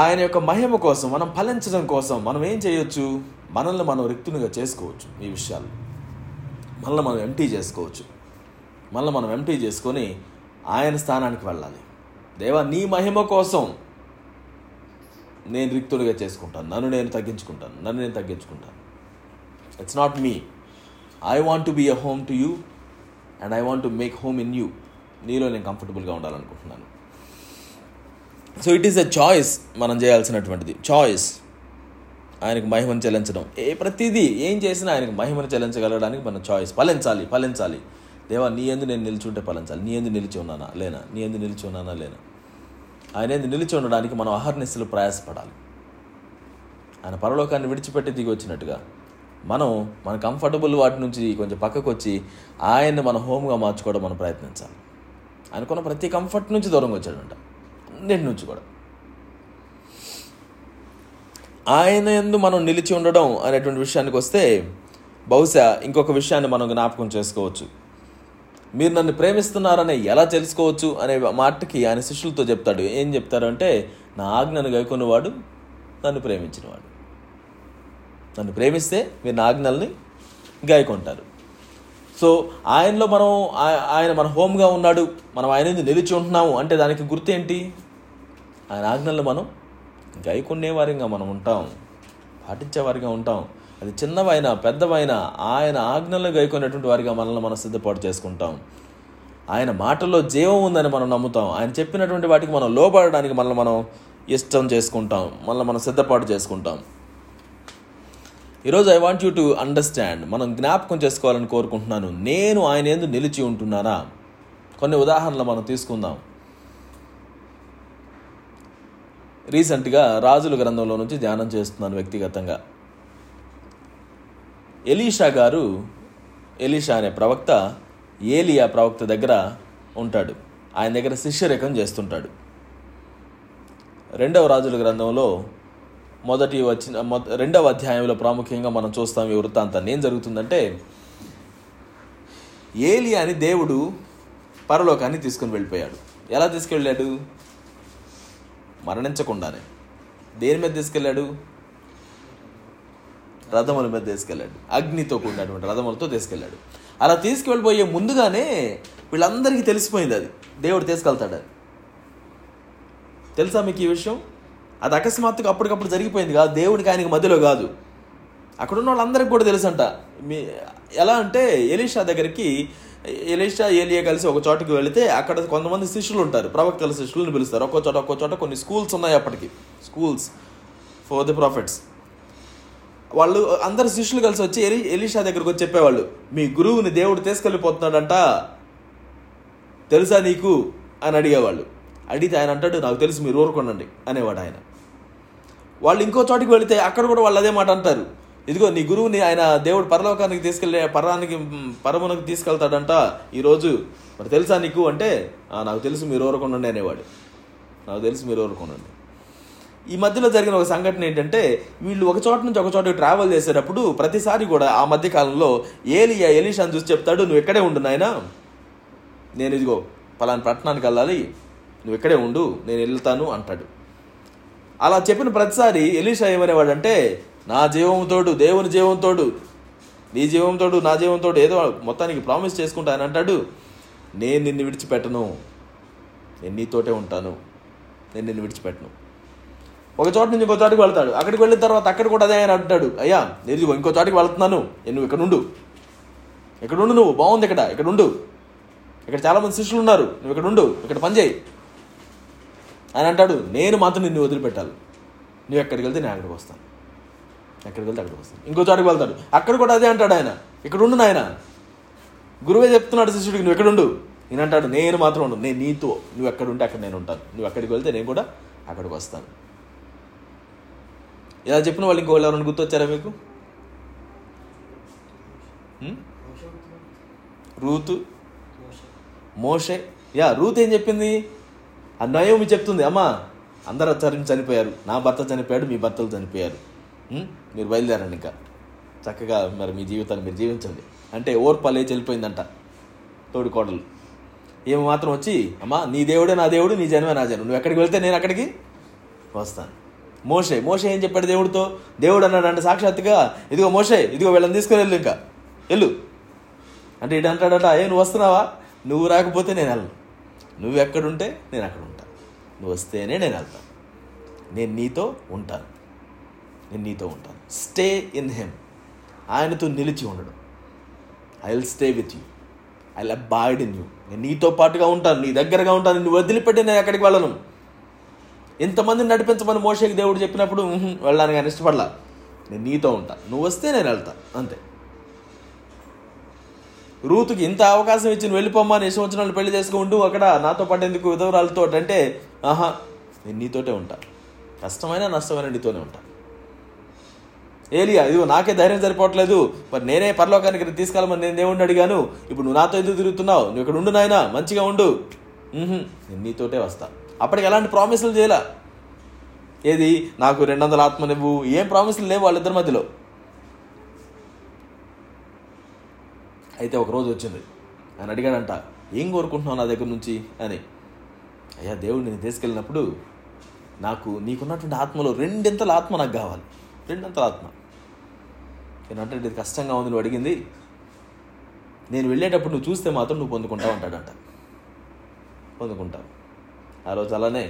ఆయన యొక్క మహిమ కోసం, మనం ఫలించడం కోసం మనం ఏం చేయొచ్చు? మనల్ని మనం రిక్తునిగా చేసుకోవచ్చు. ఈ విషయాలు మనల్ని మనం ఎంటీ చేసుకొని ఆయన స్థానానికి వెళ్ళాలి. దేవా, నీ మహిమ కోసం, నేను రిక్తుడిగా చేసుకుంటాను, నన్ను నేను తగ్గించుకుంటాను. It's not me. I want to be a home to you and I want to make home in you. నీలో నేను కంఫర్టబుల్గా ఉండాలనుకుంటున్నాను. So it is a choice, మనం చేయాల్సినటువంటిది చాయిస్. ఆయనకు మహిమను చెల్లించడం, ప్రతిదీ ఏం చేసినా ఆయనకు మహిమను చెల్లించగలడానికి మనం చాయిస్. ఫలించాలి. దేవా, నీ యందు నేను నిలిచుంటే ఫలించాలి. నీ యందు నిలిచి ఉన్నానా లేనా. ఆయన యందు నిలిచి ఉండడానికి మనం అహర్నిశలు ప్రయాసపడాలి. ఆయన పరలోకాన్ని విడిచిపెట్టి దిగి వచ్చినట్టుగా మనం మన కంఫర్టబుల్ వాటి నుంచి కొంచెం పక్కకు వచ్చి ఆయన్ని మన హోమ్గా మార్చుకోవడం మనం ప్రయత్నించాలి. ఆయనకున్న ప్రతి కంఫర్ట్ నుంచి దూరంగా వచ్చాడంట, అన్నిటి నుంచి కూడా. ఆయన యందు మనం నిలిచి ఉండడం అనేటువంటి విషయానికి వస్తే, బహుశా ఇంకొక విషయాన్ని మనం జ్ఞాపకం చేసుకోవచ్చు. మీరు నన్ను ప్రేమిస్తున్నారని ఎలా తెలుసుకోవచ్చు అనే మాటకి ఆయన శిష్యులతో చెప్తాడు. ఏం చెప్తారు అంటే, నా ఆజ్ఞను గైకొన్నవాడు నన్ను ప్రేమించినవాడు. నన్ను ప్రేమిస్తే మీరు నా ఆజ్ఞల్ని గైకొంటారు. సో ఆయనలో మనం, ఆయన మన హోమ్గా ఉన్నాడు, మనం ఆయన నిలిచి ఉంటున్నాము అంటే దానికి గుర్తు ఏంటి? ఆయన ఆజ్ఞలను మనం గైకొనేవారిగా మనం ఉంటాం, పాటించేవారిగా ఉంటాం. అది చిన్నవైనా పెద్దవైనా ఆయన ఆజ్ఞలను గైకొనేటువంటి వారిగా మనల్ని మనం సిద్ధపాటు చేసుకుంటాం. ఆయన మాటల్లో జీవం ఉందని మనం నమ్ముతాం. ఆయన చెప్పినటువంటి వాటికి మనం లోబడడానికి మనల్ని మనం ఇష్టం చేసుకుంటాం, మనల్ని మనం సిద్ధపాటు చేసుకుంటాం. ఈరోజు I want you to understand, మనం జ్ఞాపకం చేసుకోవాలని కోరుకుంటున్నాను, నేను ఆయన యందు నిలిచి ఉంటున్నానా? కొన్ని ఉదాహరణలు మనం తీసుకుందాం. రీసెంట్గా రాజుల గ్రంథంలో నుంచి ధ్యానం చేస్తున్నాను వ్యక్తిగతంగా. ఎలీషా అనే ప్రవక్త ఏలియా ప్రవక్త దగ్గర ఉంటాడు, ఆయన దగ్గర శిష్యరేఖం చేస్తుంటాడు. 2వ రాజుల గ్రంథంలో రెండవ అధ్యాయంలో ప్రాముఖ్యంగా మనం చూస్తాం ఈ వృత్తాంతాన్ని. ఏం జరుగుతుందంటే, ఏలియాని దేవుడు పరలోకాన్ని తీసుకుని వెళ్ళిపోయాడు. ఎలా తీసుకెళ్ళాడు? మరణించకుండానే. దేని మీద తీసుకెళ్ళాడు? రథముల మీద తీసుకెళ్ళాడు, అగ్నితో కూడినటువంటి రథములతో తీసుకెళ్ళాడు. అలా తీసుకువెళ్ళిపోయే ముందుగానే వీళ్ళందరికీ తెలిసిపోయింది అది దేవుడు తీసుకెళ్తాడు. అది తెలుసా మీకు ఈ విషయం? అది అకస్మాత్తుగా అప్పటికప్పుడు జరిగిపోయింది కాదు, దేవుడికి ఆయనకి మధ్యలో కాదు, అక్కడున్న వాళ్ళందరికీ కూడా తెలుసంట. ఎలా అంటే, ఎలీషా దగ్గరికి ఎలీషా ఏలియా కలిసి ఒక చోటకి వెళితే అక్కడ కొంతమంది శిష్యులు ఉంటారు, ప్రవక్తల శిష్యులను పిలుస్తారు. ఒక్కో చోట కొన్ని స్కూల్స్ ఉన్నాయి అప్పటికి, స్కూల్స్ ఫర్ ది ప్రాఫిట్స్. వాళ్ళు అందరు శిష్యులు కలిసి వచ్చి ఎలీషా దగ్గరకు వచ్చి చెప్పేవాళ్ళు, మీ గురువుని దేవుడు తీసుకెళ్ళిపోతున్నాడంట, తెలుసా నీకు అని అడిగేవాళ్ళు. అడిగితే ఆయన అంటాడు, నాకు తెలుసు, మీరు ఊరుకోండి అనేవాడు ఆయన. వాళ్ళు ఇంకో చోటికి వెళితే అక్కడ కూడా వాళ్ళు అదే మాట అంటారు, ఇదిగో నీ గురువుని ఆయన దేవుడు పరలోకానికి పరమునకు తీసుకెళ్తాడంట ఈరోజు, మరి తెలుసా నీకు అంటే, నాకు తెలుసు మీరు ఊరుకోండి అనేవాడు. ఈ మధ్యలో జరిగిన ఒక సంఘటన ఏంటంటే, వీళ్ళు ఒక చోట నుంచి ఒక చోటకి ట్రావెల్ చేసేటప్పుడు ప్రతిసారి కూడా ఆ మధ్యకాలంలో ఏలియా ఎలీషాని చూసి చెప్తాడు, నువ్వు ఇక్కడే ఉండు నాయనా, నేను ఇదిగో పలానా పట్టణానికి వెళ్ళాలి, నువ్వు ఇక్కడే ఉండు, నేను వెళ్తాను అంటాడు. అలా చెప్పిన ప్రతిసారి ఎలీషా ఏమనేవాడంటే, నా జీవంతోడు దేవుని జీవంతోడు, నీ జీవంతోడు నా జీవంతోడు, ఏదో మొత్తానికి ప్రామిస్ చేసుకుంటా అని అంటాడు, నేను నిన్ను విడిచిపెట్టను, నేను నీతోటే ఉంటాను. ఒక చోట నుంచి ఇంకో చోటికి వెళ్తాడు. అక్కడికి వెళ్ళిన తర్వాత అక్కడ కూడా అదే ఆయన అంటాడు, అయ్యా నేను ఇంకో చోటికి వెళ్తున్నాను, నువ్వు ఇక్కడ ఉండు, నువ్వు బాగుంది, ఇక్కడ ఉండు, ఇక్కడ చాలామంది శిష్యులు ఉన్నారు, నువ్వు ఇక్కడ ఉండు, ఇక్కడ పనిచేయి అని అంటాడు. నేను మాత్రం నిన్ను వదిలిపెట్టాలి, నువ్వు ఎక్కడికి వెళ్తే నేను అక్కడికి వస్తాను. ఇంకో చోటికి వెళ్తాడు, అక్కడ కూడా అదే అంటాడు ఆయన, ఇక్కడ ఉండు నాయన, గురువే చెప్తున్నాడు శిష్యుడికి, నువ్వు ఎక్కడుండు. నేను అంటాడు, నేను మాత్రం ఉండు, నేను నీతో, నువ్వు ఎక్కడ ఉంటే అక్కడ నేను ఉంటాను, నువ్వు అక్కడికి వెళ్తే నేను కూడా అక్కడికి వస్తాను. ఇలా చెప్పిన వాళ్ళు ఇంకోళ్ళు ఎవరైనా గుర్తొచ్చారా మీకు? రూతు, మోషే. రూత్ ఏం చెప్పింది? ఆ నయోమి చెప్తుంది, అమ్మా అందరూ చనిపోయారు, నా భర్త చనిపోయాడు, మీ భర్తలు చనిపోయారు, మీరు బయలుదేరండి, ఇంకా చక్కగా మరి మీ జీవితాన్ని మీరు జీవించండి అంటే ఓర్పాలు వేసి వెళ్ళిపోయిందంట తోడి కోడలు. ఏమి మాత్రం వచ్చి, అమ్మా నీ దేవుడే నా దేవుడు, నీ జనమే నా జనం, నువ్వు ఎక్కడికి వెళ్తే నేను అక్కడికి వస్తాను. మోషే ఏం చెప్పాడు దేవుడితో? దేవుడు అన్నాడు అంటే సాక్షాత్తుగా, ఇదిగో మోషే, ఇదిగో వీళ్ళని తీసుకుని వెళ్ళు, ఇంకా వెళ్ళు అంటే ఇటు అంటాడట, ఏ నువ్వు వస్తున్నావా, నువ్వు రాకపోతే నేను వెళ్ళను, నువ్వు ఎక్కడుంటే నేను అక్కడ ఉంటాను, నువ్వు వస్తేనే నేను వెళ్తాను, నేను నీతో ఉంటాను. స్టే ఇన్ హిమ్, ఆయనతో నిలిచి ఉండడం. I will stay with you, I will abide in you. నేను నీతో పాటుగా ఉంటాను, నీ దగ్గరగా ఉంటాను, నిన్ను వదిలిపెట్టి నేను ఎక్కడికి వెళ్ళను. ఎంతమందిని నడిపించమని మోషేకి దేవుడు చెప్పినప్పుడు వెళ్ళడానికి ఆయన ఇష్టపడలా. నేను నీతో ఉంటాను, నువ్వు వస్తే నేను వెళ్తాను అంతే. రూతుకి ఇంత అవకాశం ఇచ్చి నువ్వు వెళ్ళిపోమ్మా, నేను ఇష్టం వచ్చిన వాళ్ళు పెళ్లి చేసుకుంటూ అక్కడ నాతో పడేందుకు విధవరాలతో అంటే ఆహా, నేను నీతోటే ఉంటాను, కష్టమైన నష్టమైన నీతోనే ఉంటాను. ఏలియా, ఇదిగో నాకే ధైర్యం సరిపోవట్లేదు, మరి నేనే పరలోకానికి తీసుకెళ్ళమని నేను దేవుణ్ణి అడిగాను, ఇప్పుడు నువ్వు నాతో ఎందుకు తిరుగుతున్నావు, నువ్వు ఇక్కడ ఉండు నాయనా, మంచిగా ఉండు, నేను నీతోటే వస్తాను. అప్పటికి ఎలాంటి ప్రామిసులు చేయలే. ఏది, నాకు 200 ఆత్మనివ్వు, ఏం ప్రామిసులు లేవు వాళ్ళిద్దరి మధ్యలో. అయితే ఒకరోజు వచ్చింది, ఆయన అడిగాడంట, ఏం కోరుకుంటున్నావు నా దగ్గర నుంచి అని. అయ్యా దేవుడు, నేను తీసుకెళ్ళినప్పుడు నాకు నీకున్నటువంటి ఆత్మలో 2 ఆత్మ నాకు కావాలి, 2 ఆత్మ. నేనంటే ఇది కష్టంగా ఉంది, నువ్వు అడిగింది, నేను వెళ్ళేటప్పుడు నువ్వు చూస్తే మాత్రం నువ్వు పొందుకుంటావు అంటాడంట. పొందుకుంటావు. ఆ రోజు అలానే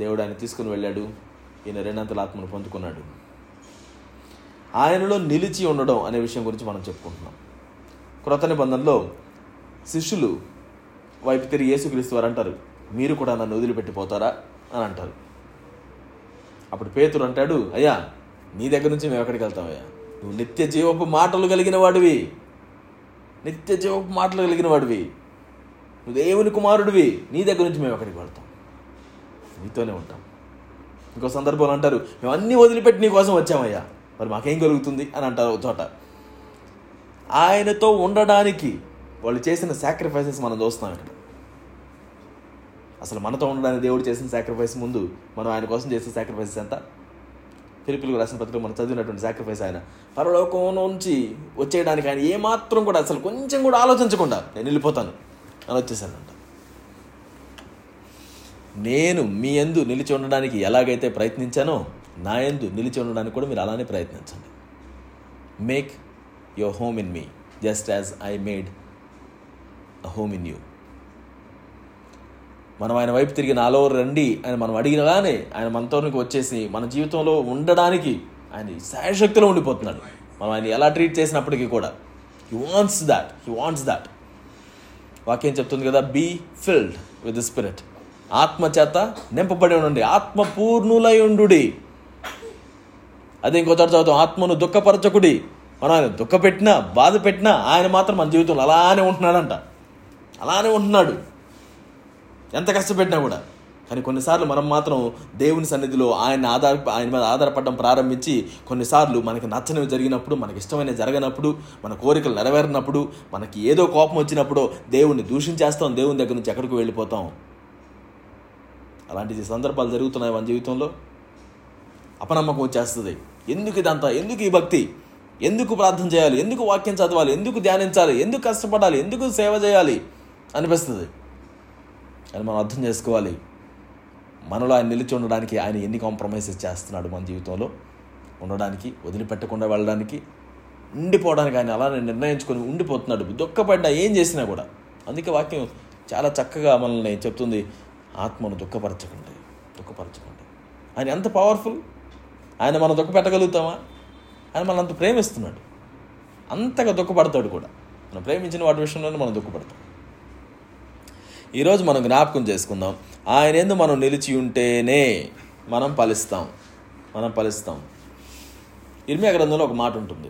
దేవుడు ఆయన తీసుకుని వెళ్ళాడు, ఈయన 2 ఆత్మను పొందుకున్నాడు. ఆయనలో నిలిచి ఉండడం అనే విషయం గురించి మనం చెప్పుకుంటున్నాం. క్రొత్త నిబంధనలో శిష్యులు వైపు తిరిగి యేసుక్రీస్తు వారు అంటారు, మీరు కూడా నన్ను వదిలిపెట్టిపోతారా అని అంటారు. అప్పుడు పేతురు అంటాడు, అయ్యా నీ దగ్గర నుంచి మేము ఎక్కడికి వెళ్తామయ్యా, నువ్వు నిత్య జీవపు మాటలు కలిగిన వాడివి, నువ్వు దేవుని కుమారుడివి, నీ దగ్గర నుంచి మేము ఎక్కడికి వెళ్తాం, నీతోనే ఉంటాం. ఇంకో సందర్భంలో అంటారు, మేము అన్నీ వదిలిపెట్టి నీ కోసం వచ్చామయ్యా, మరి మాకేం కలుగుతుంది అని అంటారు. చోట ఆయనతో ఉండడానికి వాళ్ళు చేసిన సాక్రిఫైసెస్ మనం చూస్తున్నాం ఇక్కడ. అసలు మనతో ఉండడానికి దేవుడు చేసిన సాక్రిఫైస్ ముందు మనం ఆయన కోసం చేసిన సాక్రిఫైసెస్ ఎంత. ఫిలిప్పీయులకు రాసిన పత్రికలో మనం చదివినటువంటి సాక్రిఫైస్, ఆయన పరలోకం నుంచి వచ్చేయడానికి ఆయన ఏమాత్రం కూడా అసలు కొంచెం కూడా ఆలోచించకుండా నేను వెళ్ళిపోతాను అని వచ్చేసానంట. నేను మీ యందు నిలిచి ఉండడానికి ఎలాగైతే ప్రయత్నించానో నా యందు నిలిచి ఉండడానికి కూడా మీరు అలానే ప్రయత్నించండి. Make your home in me just as I made a home in you. మనం ఆయన వైపు తిరిగి నాలో రండి అని మనం అడిగినగానే ఆయన మనతోనికి వచ్చేసి మన జీవితంలో ఉండడానికి ఆయన శాయశక్తిలో ఉండిపోతున్నాడు. మనం ఆయన ఎలా ట్రీట్ చేసినప్పటికీ కూడా హీ వాంట్స్ దాట్. వాక్యం చెప్తుంది కదా, be filled with the spirit, ఆత్మ చేత నింపబడి ఉండండి, ఆత్మ పూర్ణులై ఉండు. అదే ఇంకో చోట చదువుతాం, ఆత్మను దుఃఖపరచకుడి. మనం ఆయన దుఃఖపెట్టినా బాధ పెట్టినా ఆయన మాత్రం మన జీవితంలో అలానే ఉంటున్నాడు, ఎంత కష్టపెట్టినా కూడా. కానీ కొన్నిసార్లు మనం మాత్రం దేవుని సన్నిధిలో ఆయన మీద ఆధారపడడం ప్రారంభించి కొన్నిసార్లు మనకి నచ్చనివి జరిగినప్పుడు, మనకి ఇష్టమైనవి జరగనప్పుడు, మన కోరికలు నెరవేరినప్పుడు, మనకి ఏదో కోపం వచ్చినప్పుడు దేవుణ్ణి దూషించేస్తాం, దేవుని దగ్గర నుంచి ఎక్కడికి వెళ్ళిపోతాం. అలాంటి సందర్భాలు జరుగుతున్నాయి మన జీవితంలో. అపనమ్మకం వచ్చేస్తుంది, ఎందుకు ఇదంతా, ఎందుకు ఈ భక్తి, ఎందుకు ప్రార్థన చేయాలి, ఎందుకు వాక్యం చదవాలి, ఎందుకు ధ్యానించాలి, ఎందుకు కష్టపడాలి, ఎందుకు సేవ చేయాలి అనిపిస్తుంది. అని మనం అర్థం చేసుకోవాలి, మనలో ఆయన నిలిచి ఉండడానికి ఆయన ఎన్ని కాంప్రమైజెస్ చేస్తున్నాడు మన జీవితంలో ఉండడానికి, వదిలిపెట్టకుండా వెళ్ళడానికి, ఉండిపోవడానికి ఆయన అలానే నిర్ణయించుకొని ఉండిపోతున్నాడు, దుఃఖపడ్డా ఏం చేసినా కూడా. అందుకే వాక్యం చాలా చక్కగా మనల్ని చెప్తుంది, ఆత్మను దుఃఖపరచకండి. ఆయన ఎంత పవర్ఫుల్, ఆయన మనం దుఃఖపెట్టగలుగుతామా? ఆయన మనల్ని అంత ప్రేమిస్తున్నాడు, అంతగా దుఃఖపడతాడు కూడా. మనం ప్రేమించిన వాటి విషయంలోనే మనం దుఃఖపడతాం. ఈరోజు మనం జ్ఞాపకం చేసుకుందాం, ఆయన యందు మనం నిలిచి ఉంటేనే మనం ఫలిస్తాం. ఇర్మీయా గ్రంథంలో ఒక మాట ఉంటుంది,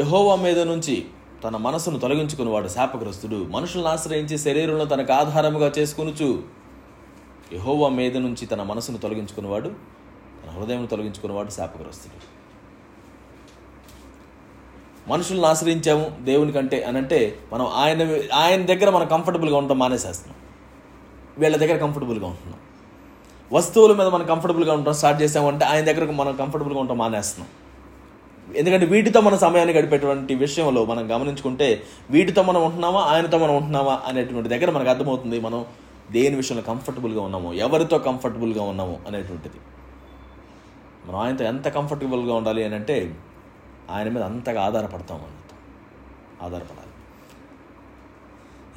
యెహోవా మీద నుంచి తన మనసును తొలగించుకుని వాడు శాపగ్రస్తుడు, మనుషులను ఆశ్రయించి శరీరంలో తనకు ఆధారముగా చేసుకొనుచు. యెహోవా మీద నుంచి తన మనసును తొలగించుకున్నవాడు, తన హృదయం తొలగించుకున్నవాడు శాపగ్రస్తుడు. మనుషులను ఆశ్రయించాము దేవుని కంటే అని అంటే మనం ఆయన దగ్గర మనం కంఫర్టబుల్గా ఉండటం మానేసేస్తున్నాం, వీళ్ళ దగ్గర కంఫర్టబుల్గా ఉంటున్నాం. వస్తువుల మీద మనం కంఫర్టబుల్గా ఉండటం స్టార్ట్ చేసామంటే ఆయన దగ్గరకు మనం కంఫర్టబుల్గా ఉండటం మానేస్తున్నాం. ఎందుకంటే వీటితో మన సమయాన్ని గడిపేటువంటి విషయంలో మనం గమనించుకుంటే వీటితో మనం ఉంటున్నామా, ఆయనతో మనం ఉంటున్నామా అనేటువంటి దగ్గర మనకు అర్థమవుతుంది మనం దేని విషయంలో కంఫర్టబుల్గా ఉన్నామో, ఎవరితో కంఫర్టబుల్గా ఉన్నామో అనేటువంటిది. మనం ఆయనతో ఎంత కంఫర్టబుల్గా ఉండాలి అని అంటే ఆయన మీద అంతగా ఆధారపడతాం. ఆధారపడాలి.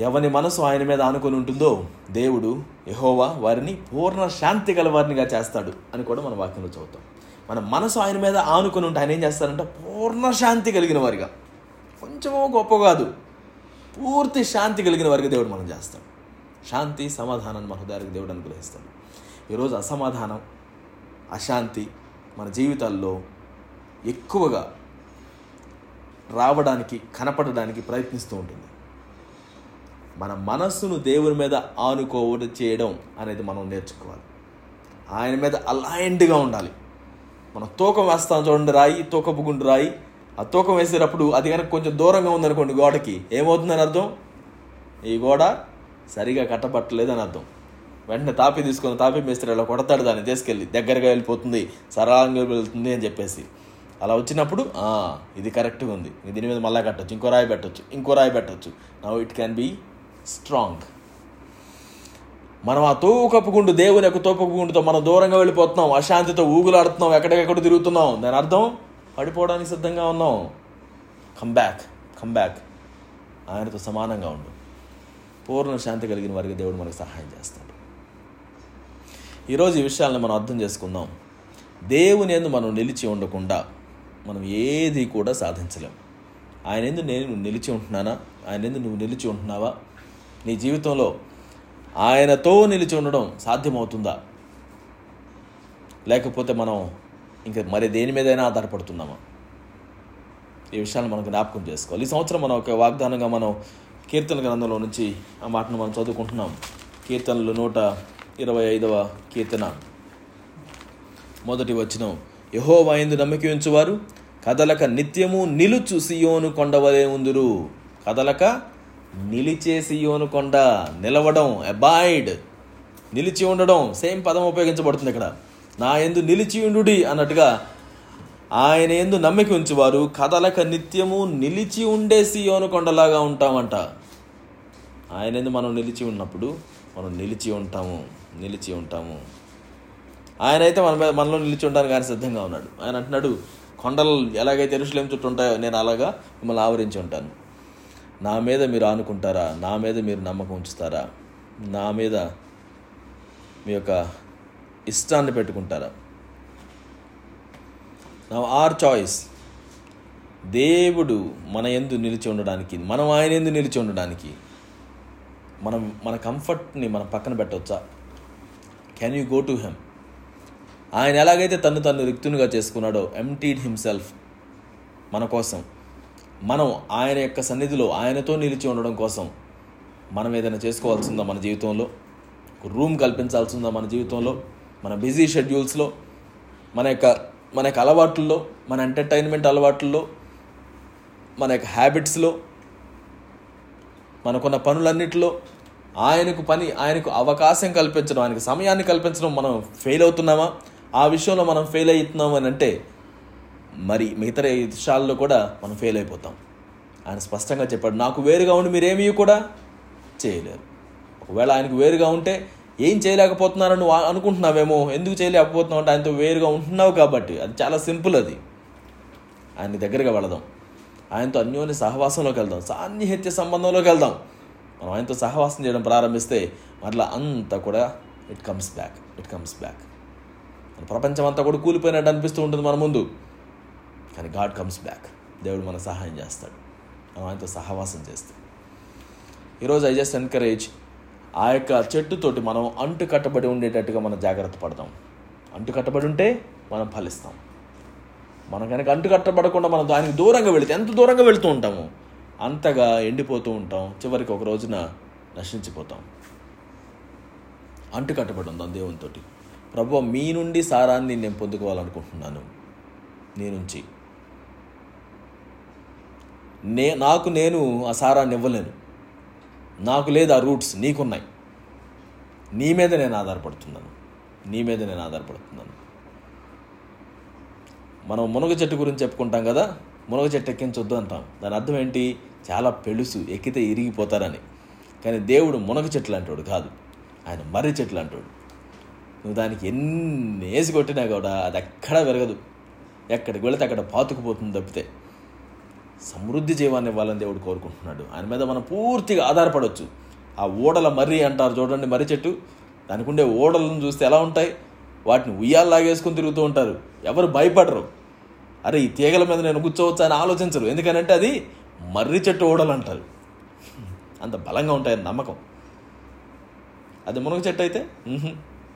ఎవరి మనసు ఆయన మీద ఆనుకొని ఉంటుందో దేవుడు యెహోవా వారిని పూర్ణ శాంతి గల వారినిగా చేస్తాడు అని కూడా మన వాక్యంలో చదువుతాం. మన మనసు ఆయన మీద ఆనుకొని ఉంటే ఆయన ఏం చేస్తారంటే పూర్ణ శాంతి కలిగిన వారిగా, కొంచెమో గొప్ప కాదు, పూర్తి శాంతి కలిగిన వారికి దేవుడు మనం చేస్తాడు. శాంతి సమాధానాన్ని మన హృదయానికి దేవుడు అనుగ్రహిస్తాడు. ఈరోజు అసమాధానం, అశాంతి మన జీవితాల్లో ఎక్కువగా రావడానికి, కనపడడానికి ప్రయత్నిస్తూ ఉంటుంది. మన మనస్సును దేవుని మీద ఆనుకోవడం చేయడం అనేది మనం నేర్చుకోవాలి. ఆయన మీద అలైన్డ్గా ఉండాలి. మనం తూకం వేస్తాం చూడండి, రాయి, తూకపు గుండు రాయి. ఆ తూకం వేసేటప్పుడు అది కనుక కొంచెం దూరంగా ఉందనుకోండి గోడకి, ఏమవుతుందని అర్థం, ఈ గోడ సరిగా కట్టబట్టలేదని అర్థం. వెంటనే తాపి తీసుకొని తాపి మేస్త్రి అలా కొడతాడు, దాన్ని తీసుకెళ్ళి దగ్గరగా వెళ్ళిపోతుంది, సరళంగా వెళ్తుంది అని చెప్పేసి. అలా వచ్చినప్పుడు ఇది కరెక్ట్గా ఉంది, దీని మీద మళ్ళా కట్టచ్చు, ఇంకో రాయి పెట్టచ్చు. Now it can be strong. మనం ఆ తోకప్పుగుండు, దేవుని యొక్క తోకప్పుగుండుతో మనం దూరంగా వెళ్ళిపోతున్నాం, అశాంతితో ఊగులాడుతున్నాం, ఎక్కడికెక్కడ తిరుగుతున్నాం. దాని అర్థం పడిపోవడానికి సిద్ధంగా ఉన్నాం. Come back. ఆయనతో సమానంగా ఉండు. పూర్ణ శాంతి కలిగిన వారికి దేవుడు మనకు సహాయం చేస్తాడు. ఈరోజు ఈ విషయాలను మనం అర్థం చేసుకుందాం. దేవుని యందు మనం నిలిచి ఉండకుండా మనం ఏది కూడా సాధించలేం. ఆయన యందు నేను నిలిచి ఉంటున్నానా, ఆయన యందు నువ్వు నిలిచి ఉంటున్నావా? నీ జీవితంలో ఆయనతో నిలిచి ఉండడం సాధ్యమవుతుందా? లేకపోతే మనం ఇంకా మరి దేని మీదైనా ఆధారపడుతున్నామా? ఈ విషయాన్ని మనం జ్ఞాపకం చేసుకోవాలి. ఈ సంవత్సరం మనం ఒక వాగ్దానంగా మనం కీర్తన గ్రంథంలో నుంచి ఆ మాటను మనం చదువుకుంటున్నాం. కీర్తనలు 125 కీర్తన మొదటి వచనం, యెహోవా యందు నమ్మిక ఉంచువారు కదలక నిత్యము నిలుచు సియోను కొండవలే ఉందురు. కదలక నిలిచే సియోను కొండ, నిలవడం, అబైడ్, నిలిచి ఉండడం, సేమ్ పదం ఉపయోగించబడుతుంది ఇక్కడ. నా యందు నిలిచి ఉండుడి అన్నట్టుగా ఆయన యందు నమ్మిక ఉంచువారు కదలక నిత్యము నిలిచి ఉండే సియోను కొండలాగా ఉంటామంట. ఆయన యందు మనం నిలిచి ఉన్నప్పుడు మనం నిలిచి ఉంటాము. ఆయన అయితే మనలో నిలిచి ఉండడానికి ఆయన సిద్ధంగా ఉన్నాడు. ఆయన అంటున్నాడు, కొండలు ఎలాగైతే యెరూషలేము చుట్టూ ఉంటాయో నేను అలాగా మిమ్మల్ని ఆవరించి ఉంటాను. నా మీద మీరు ఆనుకుంటారా? నా మీద మీరు నమ్మకం ఉంచుతారా? నా మీద మీ యొక్క ఇష్టాన్ని పెట్టుకుంటారా? Now our choice. దేవుడు మన యందు నిలిచి ఉండడానికి, మనం ఆయన యందు నిలిచి ఉండడానికి మనం మన కంఫర్ట్ని మనం పక్కన పెట్టవచ్చా? Can you go to him? ఆయన ఎలాగైతే తను రిక్తునిగా చేసుకున్నాడో, ఎంప్టీడ్ హిమ్సెల్ఫ్ మన కోసం, మనం ఆయన యొక్క సన్నిధిలో ఆయనతో నిలిచి ఉండడం కోసం మనం ఏదైనా చేసుకోవాల్సిందా? మన జీవితంలో రూమ్ కల్పించాల్సిందా? మన జీవితంలో, మన బిజీ షెడ్యూల్స్లో, మన యొక్క అలవాట్లలో, మన ఎంటర్టైన్మెంట్ అలవాట్లలో, మన యొక్క హ్యాబిట్స్లో, మనకున్న పనులన్నిటిలో ఆయనకు అవకాశం కల్పించడం, ఆయనకు సమయాన్ని కల్పించడం మనం ఫెయిల్ అవుతున్నామా? ఆ విషయంలో మనం ఫెయిల్ అవుతున్నాం అని అంటే మరి మిగతా విషయాల్లో కూడా మనం ఫెయిల్ అయిపోతాం. ఆయన స్పష్టంగా చెప్పాడు, నాకు వేరుగా ఉండి మీరేమీ కూడా చేయలేరు. ఒకవేళ ఆయనకు వేరుగా ఉంటే ఏం చేయలేకపోతున్నారని నువ్వు అనుకుంటున్నావేమో. ఎందుకు చేయలేకపోతున్నావు అంటే ఆయనతో వేరుగా ఉంటున్నావు కాబట్టి. అది చాలా సింపుల్. అది ఆయన దగ్గరగా వెళదాం, ఆయనతో అన్యోన్య సహవాసంలోకి వెళ్దాం, సాన్నిహిత్య సంబంధంలోకి వెళ్దాం. మనం ఆయనతో సహవాసం చేయడం ప్రారంభిస్తే మరలా అంతా కూడా ఇట్ కమ్స్ బ్యాక్. ప్రపంచం అంతా కూడా కూలిపోయినట్టు అనిపిస్తూ ఉంటుంది మన ముందు, కానీ గాడ్ కమ్స్ బ్యాక్. దేవుడు మనకు సహాయం చేస్తాడు మనం ఆయనతో సహవాసం చేస్తాం. ఈరోజు ఐ జస్ట్ ఎన్కరేజ్, ఆ యొక్క చెట్టుతోటి మనం అంటు కట్టబడి ఉండేటట్టుగా మనం జాగ్రత్త పడతాం. అంటు కట్టబడి ఉంటే మనం ఫలిస్తాం. మనం కనుక అంటు కట్టబడకుండా మనం దానికి దూరంగా వెళితే, ఎంత దూరంగా వెళుతూ ఉంటామో అంతగా ఎండిపోతూ ఉంటాం, చివరికి ఒక రోజున నశించిపోతాం. అంటు కట్టబడి ఉందాం దేవునితో. ప్రభువా, మీ నుండి సారాన్ని నేను పొందుకోవాలనుకుంటున్నాను. నీ నుంచి నాకు నేను ఆ సారాన్ని ఇవ్వలేను. నాకు లేదు ఆ రూట్స్, నీకున్నాయి. నీ మీద నేను ఆధారపడుతున్నాను. మనం మునగ చెట్టు గురించి చెప్పుకుంటాం కదా, మునగ చెట్టు ఎక్కించొద్దు అంటాం. దాని అర్థం ఏంటి? చాలా పెళుసు, ఎక్కితే ఇరిగిపోతారని. కానీ దేవుడు మునగ చెట్లు అంటాడు కాదు, ఆయన మర్రి చెట్లు అంటాడు. నువ్వు దానికి ఎన్ని వేసి కొట్టినా కూడా అది ఎక్కడా పెరగదు. ఎక్కడికి వెళితే అక్కడ పాతుకుపోతుంది తప్పితే. సమృద్ధి జీవాన్ని ఇవ్వాలని దేవుడు కోరుకుంటున్నాడు. ఆయన మీద మనం పూర్తిగా ఆధారపడవచ్చు. ఆ ఓడల మర్రి అంటారు చూడండి, మర్రి చెట్టు, దానికి ఉండే ఓడలను చూస్తే ఎలా ఉంటాయి, వాటిని ఉయ్యాలు లాగేసుకుని తిరుగుతూ ఉంటారు, ఎవరు భయపడరు. అరే ఈ తీగల మీద నేను కూర్చోవచ్చు అని ఆలోచించరు, ఎందుకనంటే అది మర్రి చెట్టు ఓడలు అంటారు, అంత బలంగా ఉంటాయని నమ్మకం. అది మునగ చెట్టు అయితే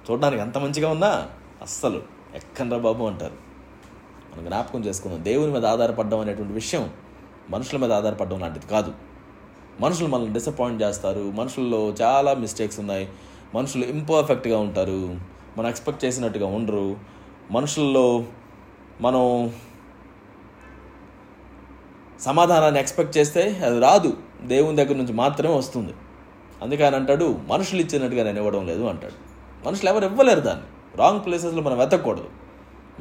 చూడడానికి ఎంత మంచిగా ఉన్నా అస్సలు ఎక్కనరా బాబు అంటారు. మనం జ్ఞాపకం చేసుకుందాం, దేవుని మీద ఆధారపడడం అనేటువంటి విషయం మనుషుల మీద ఆధారపడడం లాంటిది కాదు. మనుషులు మనల్ని డిసప్పాయింట్ చేస్తారు, మనుషుల్లో చాలా మిస్టేక్స్ ఉన్నాయి, మనుషులు ఇంపర్ఫెక్ట్గా ఉంటారు, మనం ఎక్స్పెక్ట్ చేసినట్టుగా ఉండరు, మనుషుల్లో మనం సమాధానాన్ని ఎక్స్పెక్ట్ చేస్తే అది రాదు, దేవుని దగ్గర నుంచి మాత్రమే వస్తుంది. అందుకే ఆయన అంటాడు మనుషులు ఇచ్చినట్టుగా నేను ఇవ్వడం లేదు అంటాడు. మనుషులు ఎవరు ఇవ్వలేరు, దాన్ని రాంగ్ ప్లేసెస్లో మనం వెతకూడదు.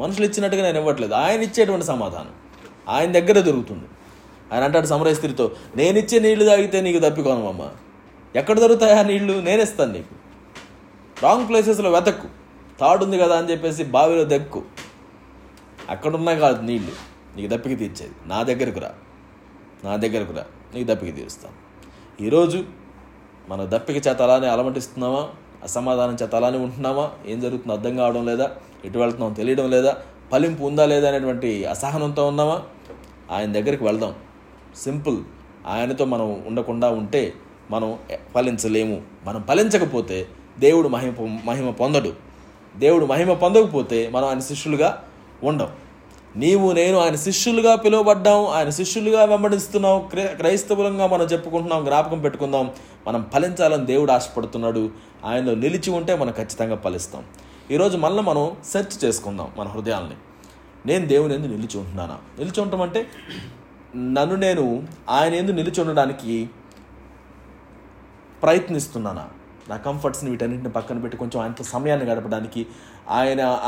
మనుషులు ఇచ్చినట్టుగా నేను ఇవ్వట్లేదు, ఆయన ఇచ్చేటువంటి సమాధానం ఆయన దగ్గరే దొరుకుతుంది. ఆయన అంటాడు సమరయ స్త్రీతో, నేను ఇచ్చే నీళ్లు తాగితే నీకు తప్పికోనమ్మా, ఎక్కడ దొరుకుతాయా నీళ్లు, నేనేస్తాను నీకు. రాంగ్ ప్లేసెస్లో వెతక్కు, తాడుంది కదా అని చెప్పేసి బావిలో దెక్కు, అక్కడున్నా కాదు నీళ్లు నీకు దప్పికి తీర్చేది, నా దగ్గరకు రా నీకు దప్పికి తీరుస్తాను. ఈరోజు మన దప్పిక చేత అలానే అలమటిస్తున్నామా, అసమాధానం చేత అలానే ఉంటున్నామా, ఏం జరుగుతుందో అర్థం కావడం లేదా, ఎటు వెళ్తున్నామో తెలియడం లేదా, ఫలింపు ఉందా లేదా అనేటువంటి అసహనంతో ఉన్నామా, ఆయన దగ్గరికి వెళ్దాం. సింపుల్, ఆయనతో మనం ఉండకుండా ఉంటే మనం ఫలించలేము. మనం ఫలించకపోతే దేవుడు మహిమ పొందడు, దేవుడు మహిమ పొందకపోతే మనం ఆయన శిష్యులుగా ఉండం. నీవు నేను ఆయన శిష్యులుగా పిలువబడ్డాం, ఆయన శిష్యులుగా వెంబడిస్తున్నాం, క్రైస్తవులంగా మనం చెప్పుకుంటున్నాం. జ్ఞాపకం పెట్టుకుందాం, మనం ఫలించాలని దేవుడు ఆశపడుతున్నాడు. ఆయనలో నిలిచి ఉంటే మనం ఖచ్చితంగా ఫలిస్తాం. ఈరోజు మళ్ళీ మనం సెర్చ్ చేసుకుందాం మన హృదయాల్ని. నేను దేవుని యందు నిలిచి ఉంటున్నానా? నిలిచి ఉండటం అంటే నన్ను నేను ఆయన యందు నిలిచి ఉండడానికి ప్రయత్నిస్తున్నానా? నా కంఫర్ట్స్ని వీటన్నింటిని పక్కన పెట్టి కొంచెం ఆయనతో సమయాన్ని గడపడానికి,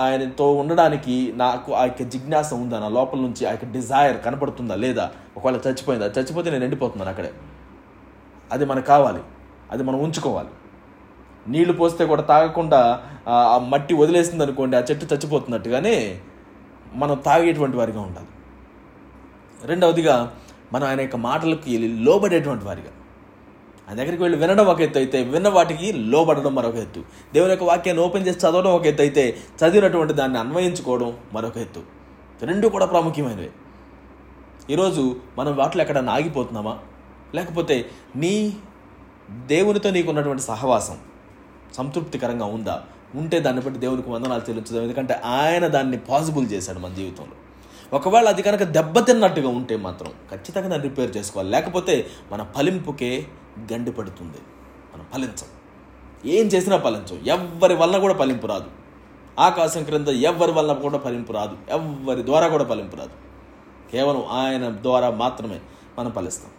ఆయనతో ఉండడానికి నాకు ఆ యొక్క జిజ్ఞాస ఉందా? నా లోపల నుంచి ఆ యొక్క డిజైర్ కనపడుతుందా లేదా? ఒకవేళ చచ్చిపోతే నేను ఎండిపోతున్నాను అక్కడే. అది మనకు కావాలి, అది మనం ఉంచుకోవాలి. నీళ్లు పోస్తే కూడా తాగకుండా ఆ మట్టి వదిలేసింది అనుకోండి, ఆ చెట్టు చచ్చిపోతున్నట్టుగానే మనం తాగేటువంటి వారిగా ఉండాలి. రెండవదిగా మనం ఆయన యొక్క మాటలకు లోబడేటువంటి వారిగా, ఆయన దగ్గరికి వెళ్ళి వినడం ఒక ఎత్తు అయితే, విన్న వాటికి లోబడడం మరొక ఎత్తు. దేవుని యొక్క వాక్యాన్ని ఓపెన్ చేసి చదవడం ఒక ఎత్తు అయితే, చదివినటువంటి దాన్ని అన్వయించుకోవడం మరొక ఎత్తు. రెండు కూడా ప్రాముఖ్యమైనవి. ఈరోజు మనం వాటిలో ఎక్కడన్నా ఆగిపోతున్నామా? లేకపోతే దేవునితో నీకున్నటువంటి సహవాసం సంతృప్తికరంగా ఉందా? ఉంటే దాన్ని బట్టి దేవునికి వందనాలు చెల్లించడం, ఎందుకంటే ఆయన దాన్ని పాసిబుల్ చేశాడు మన జీవితంలో. ఒకవేళ అది కనుక దెబ్బతిన్నట్టుగా ఉంటే మాత్రం ఖచ్చితంగా దాన్ని రిపేర్ చేసుకోవాలి, లేకపోతే మన ఫలింపుకే గండి పడుతుంది, మనం ఫలించం. ఏం చేసినా ఫలించం, ఎవ్వరి వలన కూడా ఫలింపు రాదు, ఆకాశం క్రింద ఎవ్వరి వలన కూడా ఫలింపు రాదు, ఎవ్వరి ద్వారా కూడా ఫలింపు రాదు, కేవలం ఆయన ద్వారా మాత్రమే మనం ఫలిస్తాం.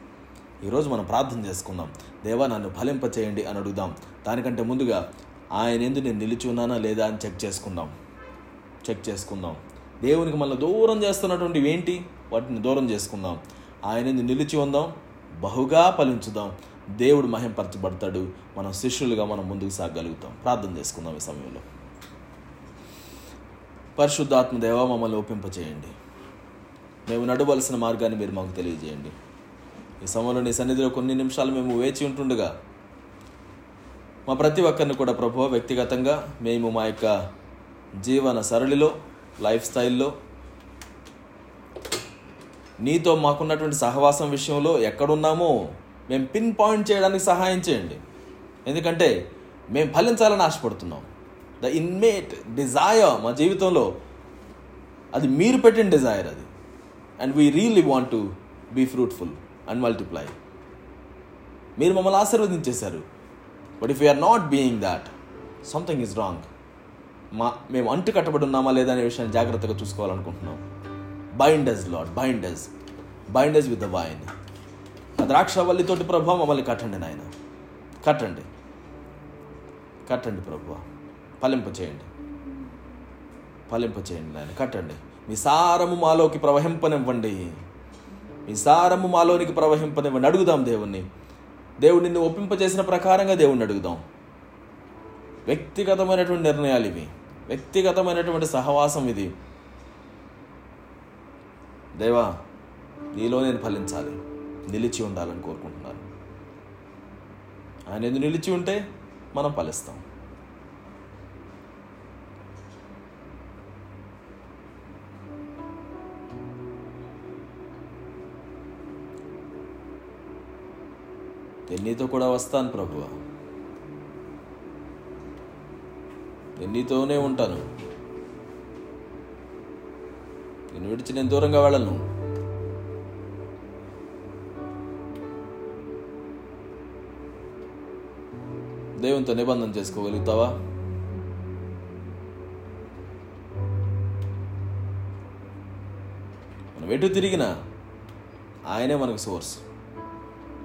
ఈరోజు మనం ప్రార్థన చేసుకుందాం, దేవా నన్ను ఫలింప చేయండి అని అడుగుదాం. దానికంటే ముందుగా ఆయన ఎందుకు నేను నిలిచి ఉన్నానా లేదా అని చెక్ చేసుకుందాం. దేవునికి మనల్ని దూరం చేస్తున్నటువంటివి ఏంటి, వాటిని దూరం చేసుకుందాం. ఆయన ఎందుకు నిలిచి ఉందాం, బహుగా ఫలించుదాం, దేవుడు మహింపరచబడతాడు, మనం శిష్యులుగా మనం ముందుకు సాగలుగుతాం. ప్రార్థన చేసుకుందాం. ఈ సమయంలో పరిశుద్ధాత్మ దేవ మమ్మల్ని ఒప్పింపచేయండి, మేము నడవలసిన మార్గాన్ని మీరు మాకు తెలియజేయండి. ఈ సమయంలో నీ సన్నిధిలో కొన్ని నిమిషాలు మేము వేచి ఉంటుండగా మా ప్రతి ఒక్కరిని కూడా ప్రభువా వ్యక్తిగతంగా మేము మా యొక్క జీవన సరళిలో, లైఫ్ స్టైల్లో, నీతో మాకున్నటువంటి సహవాసం విషయంలో ఎక్కడున్నామో మేము పిన్ పాయింట్ చేయడానికి సహాయం చేయండి. ఎందుకంటే మేము ఫలించాలని ఆశపడుతున్నాం. ద ఇన్మేట్ డిజైర్ మా జీవితంలో అది మీరు పెట్టిన డిజైర్ అది, and we really want to be fruitful and multiply. మీరు మమ్మల్ని ఆశీర్వదించేశారు, but if you're not being that, something is wrong. మేము అంటు కట్టబడి ఉన్నామా లేదా అనే విషయాన్ని జాగ్రత్తగా చూసుకోవాలనుకుంటున్నాం. Bind us lord, bind us with the vine. ఆ ద్రాక్షవల్లితోటి ప్రభు మమ్మల్ని కట్టండి నాయన, కట్టండి ప్రభు, ఫలింపచేయండి నాయన, కట్టండి. మీ సారము మాలోనికి ప్రవహింపనివ్వండి అడుగుదాం దేవుణ్ణి. దేవుడు నిన్ను ఒప్పింపజేసిన ప్రకారంగా దేవుణ్ణి అడుగుదాం. వ్యక్తిగతమైనటువంటి నిర్ణయాలు ఇవి, వ్యక్తిగతమైనటువంటి సహవాసం ఇది. దేవా నీలో నేను ఫలించాలి, నిలిచి ఉండాలని కోరుకుంటున్నాను. ఆయన ఎందుకు నిలిచి ఉంటే మనం ఫలిస్తాం. నేను నీతో కూడా వస్తాను ప్రభువా, నేను నీతోనే ఉంటాను, నిన్ను విడిచి నేను దూరంగా వెళ్ళను. దేవునితో నిబంధన చేసుకోగలుగుతావా? మనం ఎటు తిరిగినా ఆయనే మనకు సోర్స్,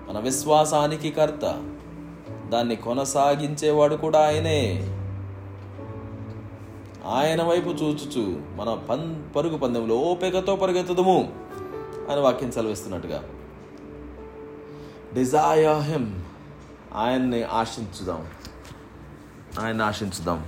మన విశ్వాసానికి కర్త, దాన్ని కొనసాగించేవాడు కూడా ఆయనే. ఆయన వైపు చూచుచు మన పరుగు పందెంలో ఓపికతో పరుగెత్తుదుము అని వాక్యం సెలవిస్తున్నట్టుగా డిజైర్ హిమ్, ఆయన్ని ఆశించుదాం, ఆయన్ని ఆశించుదాం.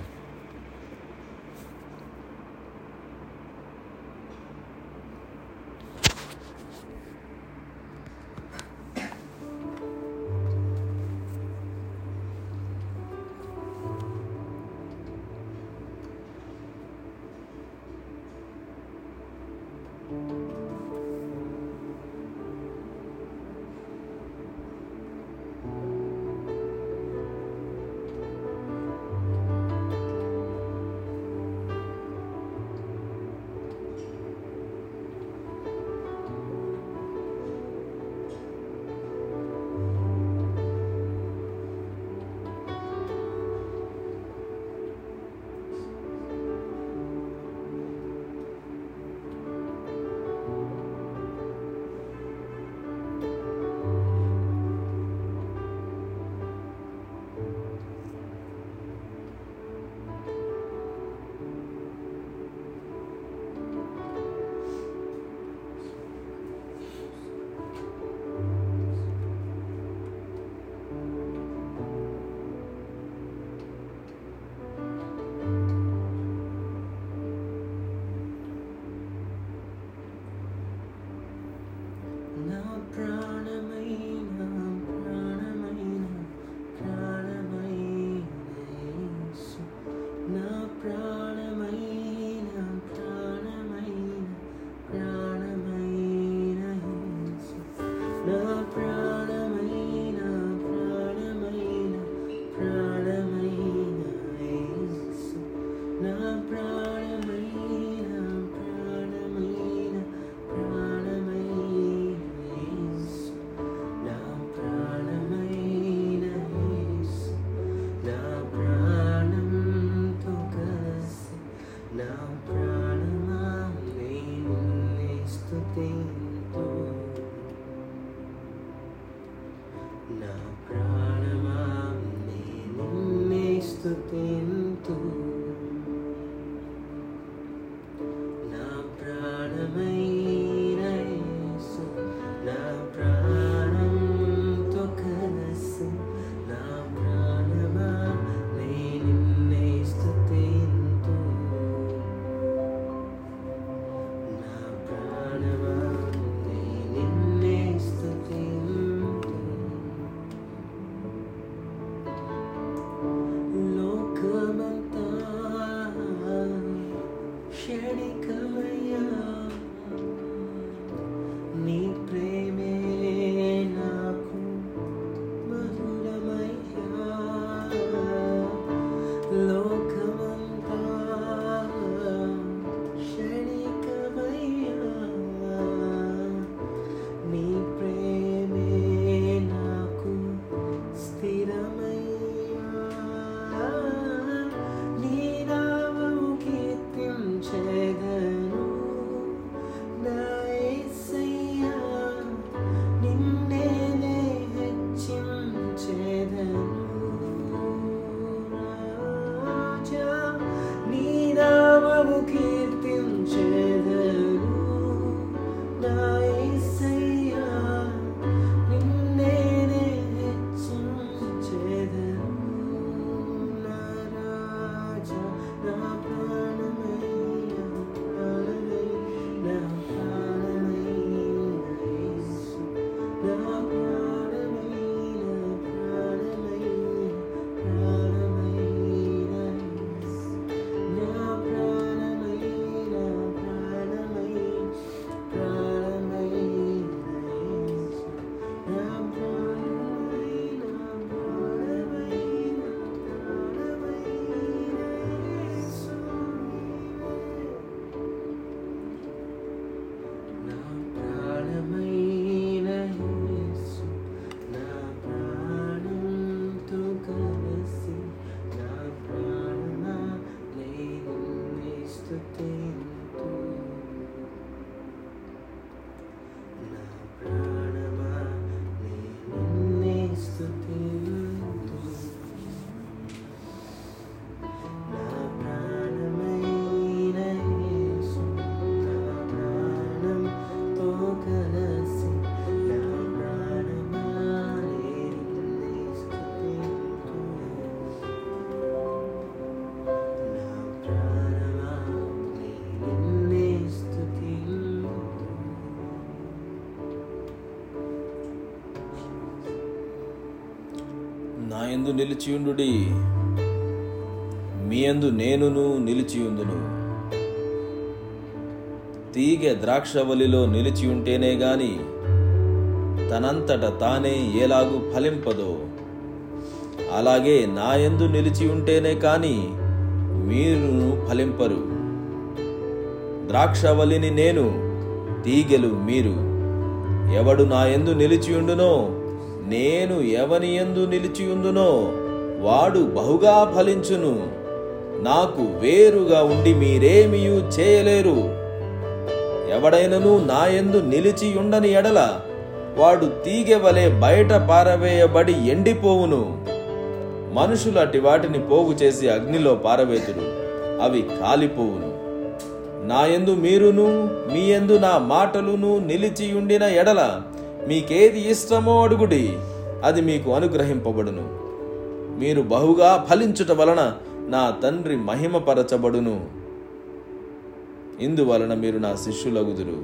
నాయందు నిలిచియుండుడి, మీయందు నేనును నిలిచియుందును. తీగ ద్రాక్షవల్లిలో నిలిచియుంటేనే గాని తనంతట తానే ఎలాగూ ఫలింపదో, అలాగే నాయందు నిలిచియుంటేనే కాని మీరును ఫలింపరు. ద్రాక్షవల్లిని నేను, తీగలు మీరు. ఎవడు నాయందు నిలిచియుండునో, నేను ఎవనియందు నిలిచియుందునో వాడు బహుగా ఫలించును. నాకు వేరుగా ఉండి మీరేమియూ చేయలేరు. ఎవడైనను నాయందు నిలిచియుండని ఎడల వాడు తీగె వలె బయట పారవేయబడి ఎండిపోవును. మనుషులు అటి వాటిని పోగు చేసి అగ్నిలో పారవేతురు, అవి కాలిపోవును. నాయందు మీరును మీయందు నా మాటలును నిలిచియుండిన ఎడల మీకేది ఇష్టమో అడుగుడి, అది మీకు అనుగ్రహింపబడును. మీరు బహుగా ఫలించుట వలన నా తండ్రి మహిమపరచబడును. ఇందువలన మీరు నా శిష్యులగుదురు.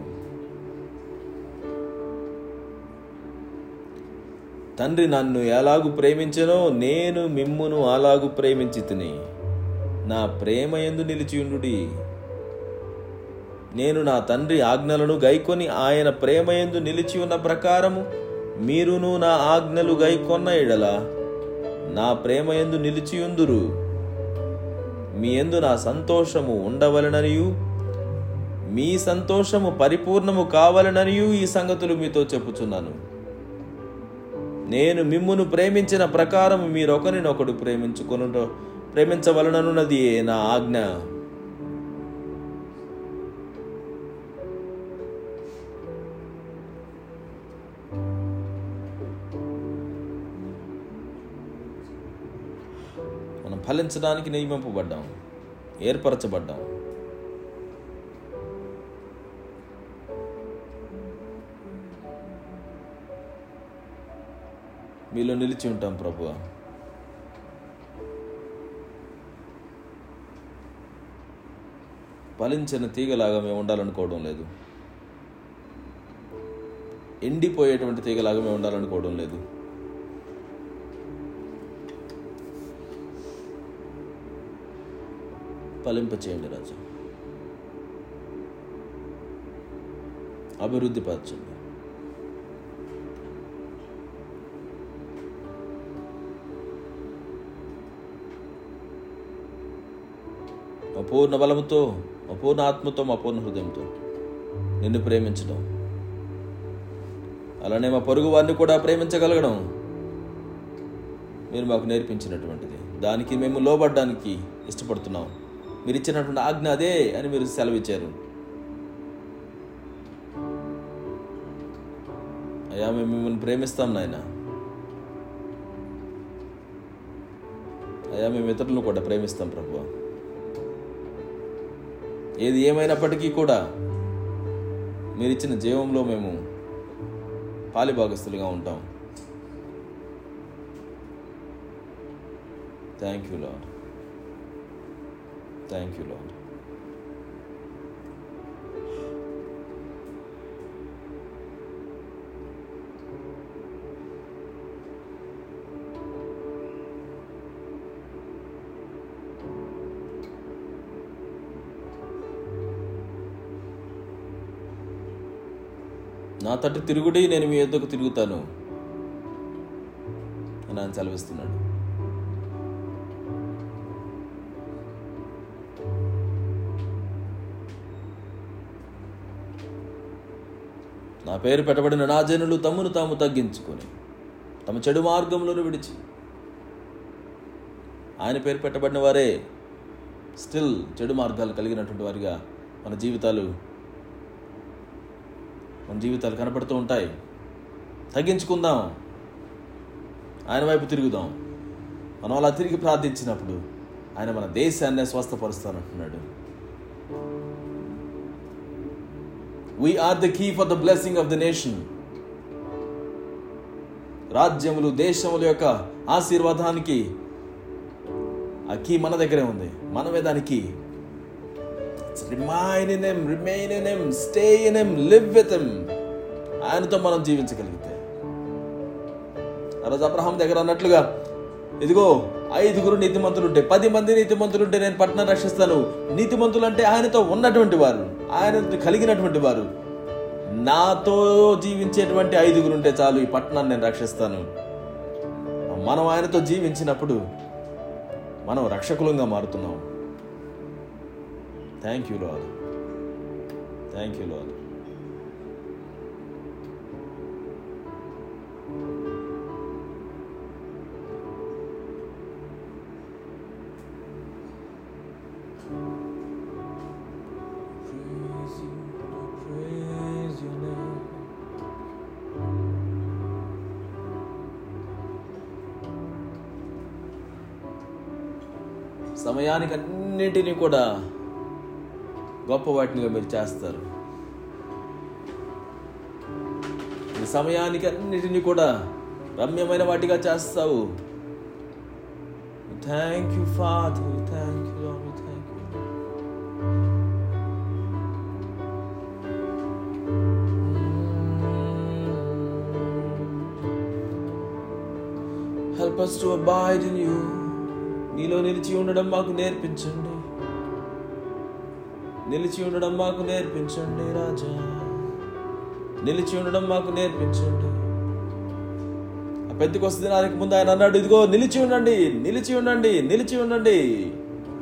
తండ్రి నన్ను ఎలాగు ప్రేమించెనో నేను మిమ్మును అలాగు ప్రేమించితిని. నా ప్రేమ యందు నిలిచియుండుడి. నేను నా తండ్రి ఆజ్ఞలను గైకొని ఆయన ప్రేమయందు నిలిచి ఉన్న ప్రకారము మీరును నా ఆజ్ఞలు గైకొన్న ఎడల నా ప్రేమయందు నిలిచియుందురు. మీ యందు నా సంతోషము ఉండవలెననియు మీ సంతోషము పరిపూర్ణము కావలెననియు ఈ సంగతులు మీతో చెప్పుచున్నాను. నేను మిమ్మును ప్రేమించిన ప్రకారము మీరొకరినొకడు ప్రేమించవలననున్నది నా ఆజ్ఞ. ఫలించడానికి నియమింపబడ్డాం, ఏర్పరచబడ్డాం. మీలో నిలిచి ఉంటాం ప్రభువా. ఫలించిన తీగలాగా మేము ఉండాలనుకోవడం లేదు, ఎండిపోయేటువంటి తీగలాగా మేము ఉండాలనుకోవడం లేదు. ఫలింపచేయండి రాజు, అభివృద్ధి పరచండి. అపూర్ణ బలముతో, అపూర్ణ ఆత్మతో, అపూర్ణ హృదయంతో నిన్ను ప్రేమించడం, అలానే మా పొరుగు వారిని కూడా ప్రేమించగలగడం మీరు మాకు నేర్పించినటువంటిది. దానికి మేము లోబడ్డానికి ఇష్టపడుతున్నాం. మీరు ఇచ్చినటువంటి ఆజ్ఞ అదే అని మీరు సెలవిచ్చారు. అయ్యా, మేము మిమ్మల్ని ప్రేమిస్తాం నాయన. అయ్యా, మేము ఇతరులను కూడా ప్రేమిస్తాం ప్రభువా. ఏది ఏమైనప్పటికీ కూడా మీరిచ్చిన జీవంలో మేము పాలిభాగస్తులుగా ఉంటాం. Thank you lord, thank you Lord. నా తట్టు తిరుగుడి, నేను మీ ఎద్దకు తిరుగుతాను అని ఆయన సెలవిస్తున్నాడు. నా పేరు పెట్టబడిన నా జనులు తమను తాము తగ్గించుకొని తమ చెడు మార్గంలోనూ విడిచి, ఆయన పేరు పెట్టబడిన వారే స్టిల్ చెడు మార్గాలు కలిగినటువంటి వారిగా మన జీవితాలు కనపడుతూ ఉంటాయి. తగ్గించుకుందాం, ఆయన వైపు తిరుగుదాం. మనం అలా తిరిగి ప్రార్థించినప్పుడు ఆయన మన దేశాన్నే స్వస్థపరుస్తానంటున్నాడు. We are the key for the blessing of the nation. రాజ్యములు, దేశముల యొక్క ఆశీర్వాదానికి ఆ కీ మన దగ్గరే ఉంది. మనమే దానికి. Remain in him, remain in him, stay in him, live with him. ఆయనతో మనం జీవించగలిగితే, ఆ రోజు అబ్రహాం దగ్గర అన్నట్లుగా ఇదిగో 5 నీతిమంతులుంటే 10 నీతిమంతులుంటే నేను పట్టణాన్ని రక్షిస్తాను. నీతిమంతులు అంటే ఆయనతో ఉన్నటువంటి వారు, ఆయనతో కలిగినటువంటి వారు. నాతో జీవించేటువంటి 5 ఉంటే చాలు, ఈ పట్టణాన్ని నేను రక్షిస్తాను. మనం ఆయనతో జీవించినప్పుడు మనం రక్షకులంగా మారుతున్నాం. Thank you lord, thank you Lord. సమయానికి అన్నిటినీ కూడా గొప్ప వాటినిగా మీరు చేస్తారు. ఈ సమయానికి అన్నిటినీ కూడా రమ్యమైన వాటిగా చేస్తావు. Thank you Father, thank you lord. Help us to abide in you. నీలో నిలిచి ఉండడం మాకు నేర్పించండి, నిలిచి ఉండడం మాకు నేర్పించండి రాజా, నిలిచి ఉండడం మాకు నేర్పించండి. ఆ పెద్దకొస్తే దినానికి ముందు ఆయన అన్నాడు, ఇదిగో నిలిచి ఉండండి, నిలిచి ఉండండి, నిలిచి ఉండండి.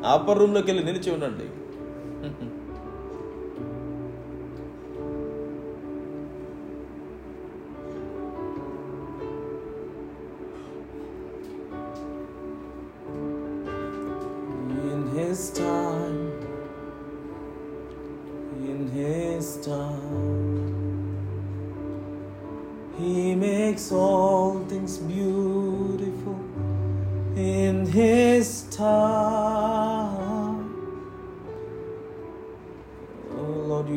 ఆ అప్పర్ రూమ్లోకి వెళ్ళి నిలిచి ఉండండి. In his time, he makes all things beautiful. In his time, Lord,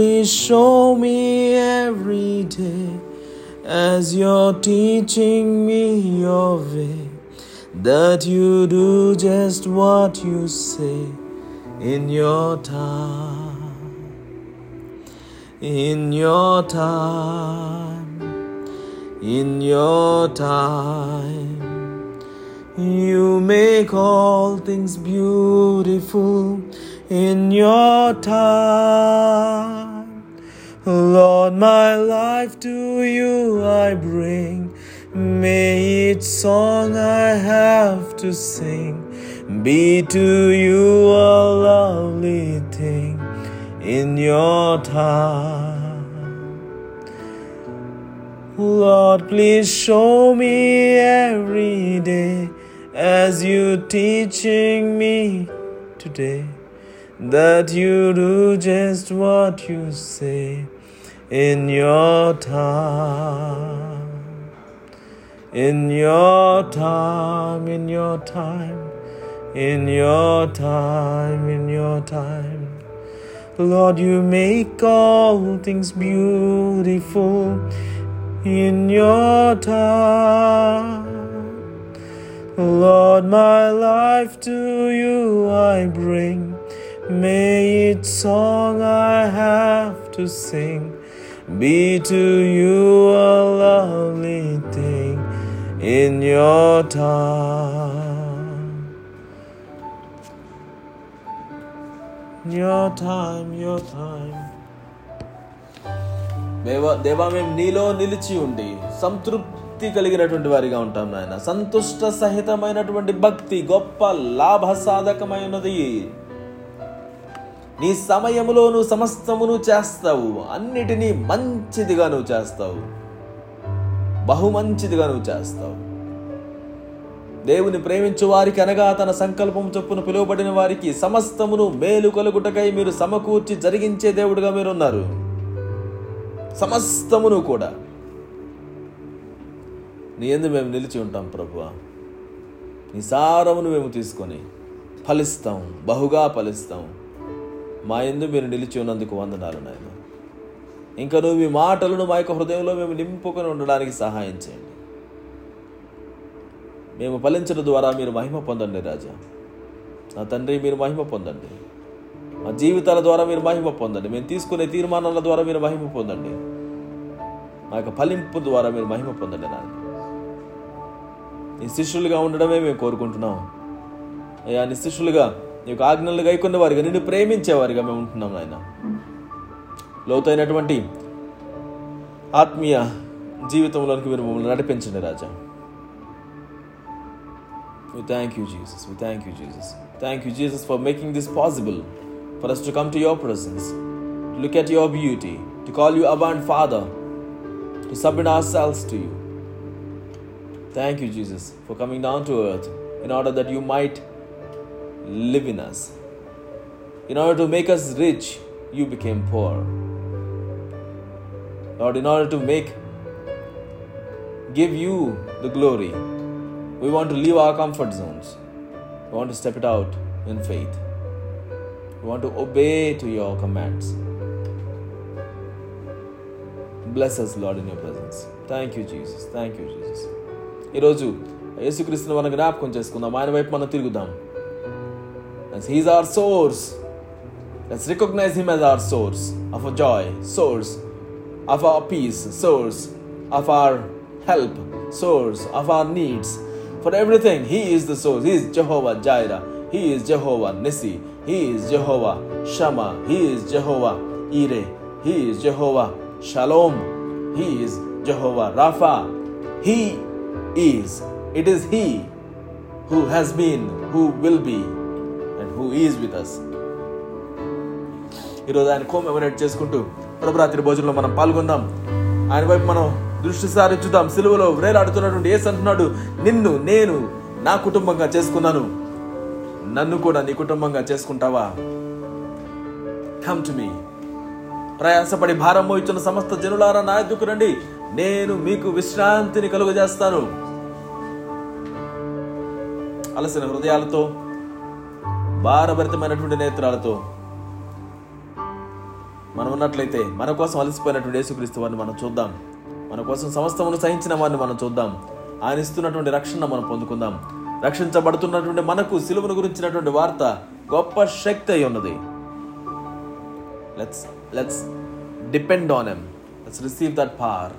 please show me every day as you're teaching me your way, that you do just what you say in your time. In your time, in your time, you make all things beautiful. In your time, Lord, my life to you I bring. May each song I have to sing be to you a lovely thing. In your time, Lord, please show me every day as you teaching me today, that you do just what you say in your time, in your time, in your time, in your time, in your time. Lord, you make all things beautiful in your time. Lord, my life to you I bring. May each song I have to sing be to you a lovely thing in your time. Your time, your time. దేవా, మేము నీలో నిలిచి ఉండి సంతృప్తి భక్తి కలిగినటువంటి వారిగా ఉంటాం నాయన. సంతుష్ట సహితమైనటువంటి భక్తి గొప్ప లాభ సాధకమైనది. నీ సమయములో నువ్వు సమస్తమును చేస్తావు, అన్నిటినీ మంచిదిగా నువ్వు చేస్తావు, బహుమంచిదిగా నువ్వు చేస్తావు. దేవుని ప్రేమించు వారికి అనగా తన సంకల్పం చొప్పున పిలువబడిన వారికి సమస్తమును మేలు కలుగుటకై మీరు సమకూర్చి జరిగించే దేవుడుగా మీరున్నారు. సమస్తమును కూడా నీ యందు మేము నిలిచి ఉంటాం ప్రభువా. నీ సారమును మేము తీసుకొని ఫలిస్తాం, బహుగా ఫలిస్తాం. మా యందు మీరు నిలిచి ఉన్నందుకు వందనాలు నాయన. ఇంకా నువ్వు మీ మాటలను మా యొక్క హృదయంలో మేము నింపుకొని ఉండడానికి సహాయం చేయండి. మేము ఫలించడం ద్వారా మీరు మహిమ పొందండి రాజా. నా తండ్రి, మీరు మహిమ పొందండి. మా జీవితాల ద్వారా మీరు మహిమ పొందండి. మేము తీసుకునే తీర్మానాల ద్వారా మీరు మహిమ పొందండి. మా యొక్క ఫలింపు ద్వారా మీరు మహిమ పొందండి నాయన. నీ శిష్యులుగా ఉండడమే మేము కోరుకుంటున్నాం అయ్యా. నీ శిష్యులుగా, నీ యొక్క ఆజ్ఞలు గైకొన్నవారిగా, నిన్ను ప్రేమించేవారిగా మేము ఉంటున్నాం నాయన. లోతైనటువంటి ఆత్మీయ జీవితంలోనికి మీరు మమ్మల్ని నడిపించండి రాజా. We thank you, Jesus. We thank you, Jesus. Thank you, Jesus, for making this possible for us to come to your presence, to look at your beauty, to call you Abba and Father, to submit ourselves to you. Thank you, Jesus, for coming down to earth in order that you might live in us. In order to make us rich, you became poor. Lord, in order to give you the glory, we want to leave our comfort zones. We want to step it out in faith. We want to obey to your commands. Bless us, Lord, in your presence. Thank you, Jesus. Thank you, Jesus. Ee roju Yesu Christunu vana gnapakam cheskundam. Ayana vaipu mana tirugudam. As he is our source. Let's recognize him as our source of our joy, source of our peace, source of our help, source of our needs. For everything, he is the source. He is Jehovah Jireh. He is Jehovah Nissi. He is Jehovah Shammah. He is Jehovah Ire. He is Jehovah Shalom. He is Jehovah Rapha. He is. It is he who has been, who will be, and who is with us. ఈరోజు ఆయన కోమెమోరేట్ చేసుకుంటూ ప్రభురాత్రి భోజనంలో మనం పాల్గొందాం. ఆయన వైపు మనం దృష్టి సారించుదాం. సిలువలో వేలాడుతున్నటువంటి యేసు అంటున్నాడు, నిన్ను నేను నా కుటుంబంగా చేసుకున్నాను, నన్ను కూడా నీ కుటుంబంగా చేసుకుంటావా? కమ్ టు మీ, ప్రయాసపడి భారం మోయుచున్న సమస్త జనులారా నా యొద్దకు రండి, నేను మీకు విశ్రాంతిని కలుగజేస్తాను. అలసిన హృదయాలతో, భారభరితమైనటువంటి నేత్రాలతో మనం ఉన్నట్లయితే మన కోసం అలసిపోయినటువంటి యేసుక్రీస్తు వారిని మనం చూద్దాం. మన కోసం సమస్తమును సహించిన వారిని మనం చూద్దాం. ఆయన ఇస్తున్నటువంటి రక్షణ మనం పొందుకుందాం. రక్షించబడుతున్నటువంటి మనకు సిలువను గురించినటువంటి వార్త గొప్ప శక్తి అయి ఉన్నది. Let's depend on him. Let's receive that power.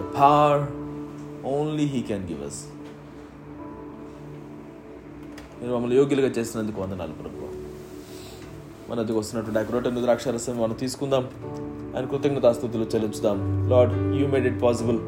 The power only he can give us. మీరు మమ్మల్ని యోగ్యులుగా చేసినందుకు వందనాలు ప్రభువా. మన దగ్గర వస్తున్నటువంటి అక్రోటను ద్రాక్షరసం మనం తీసుకుందాం. ఆయన కృతజ్ఞతాస్తుతులు చెల్లించుదాం. Lord, you made it possible.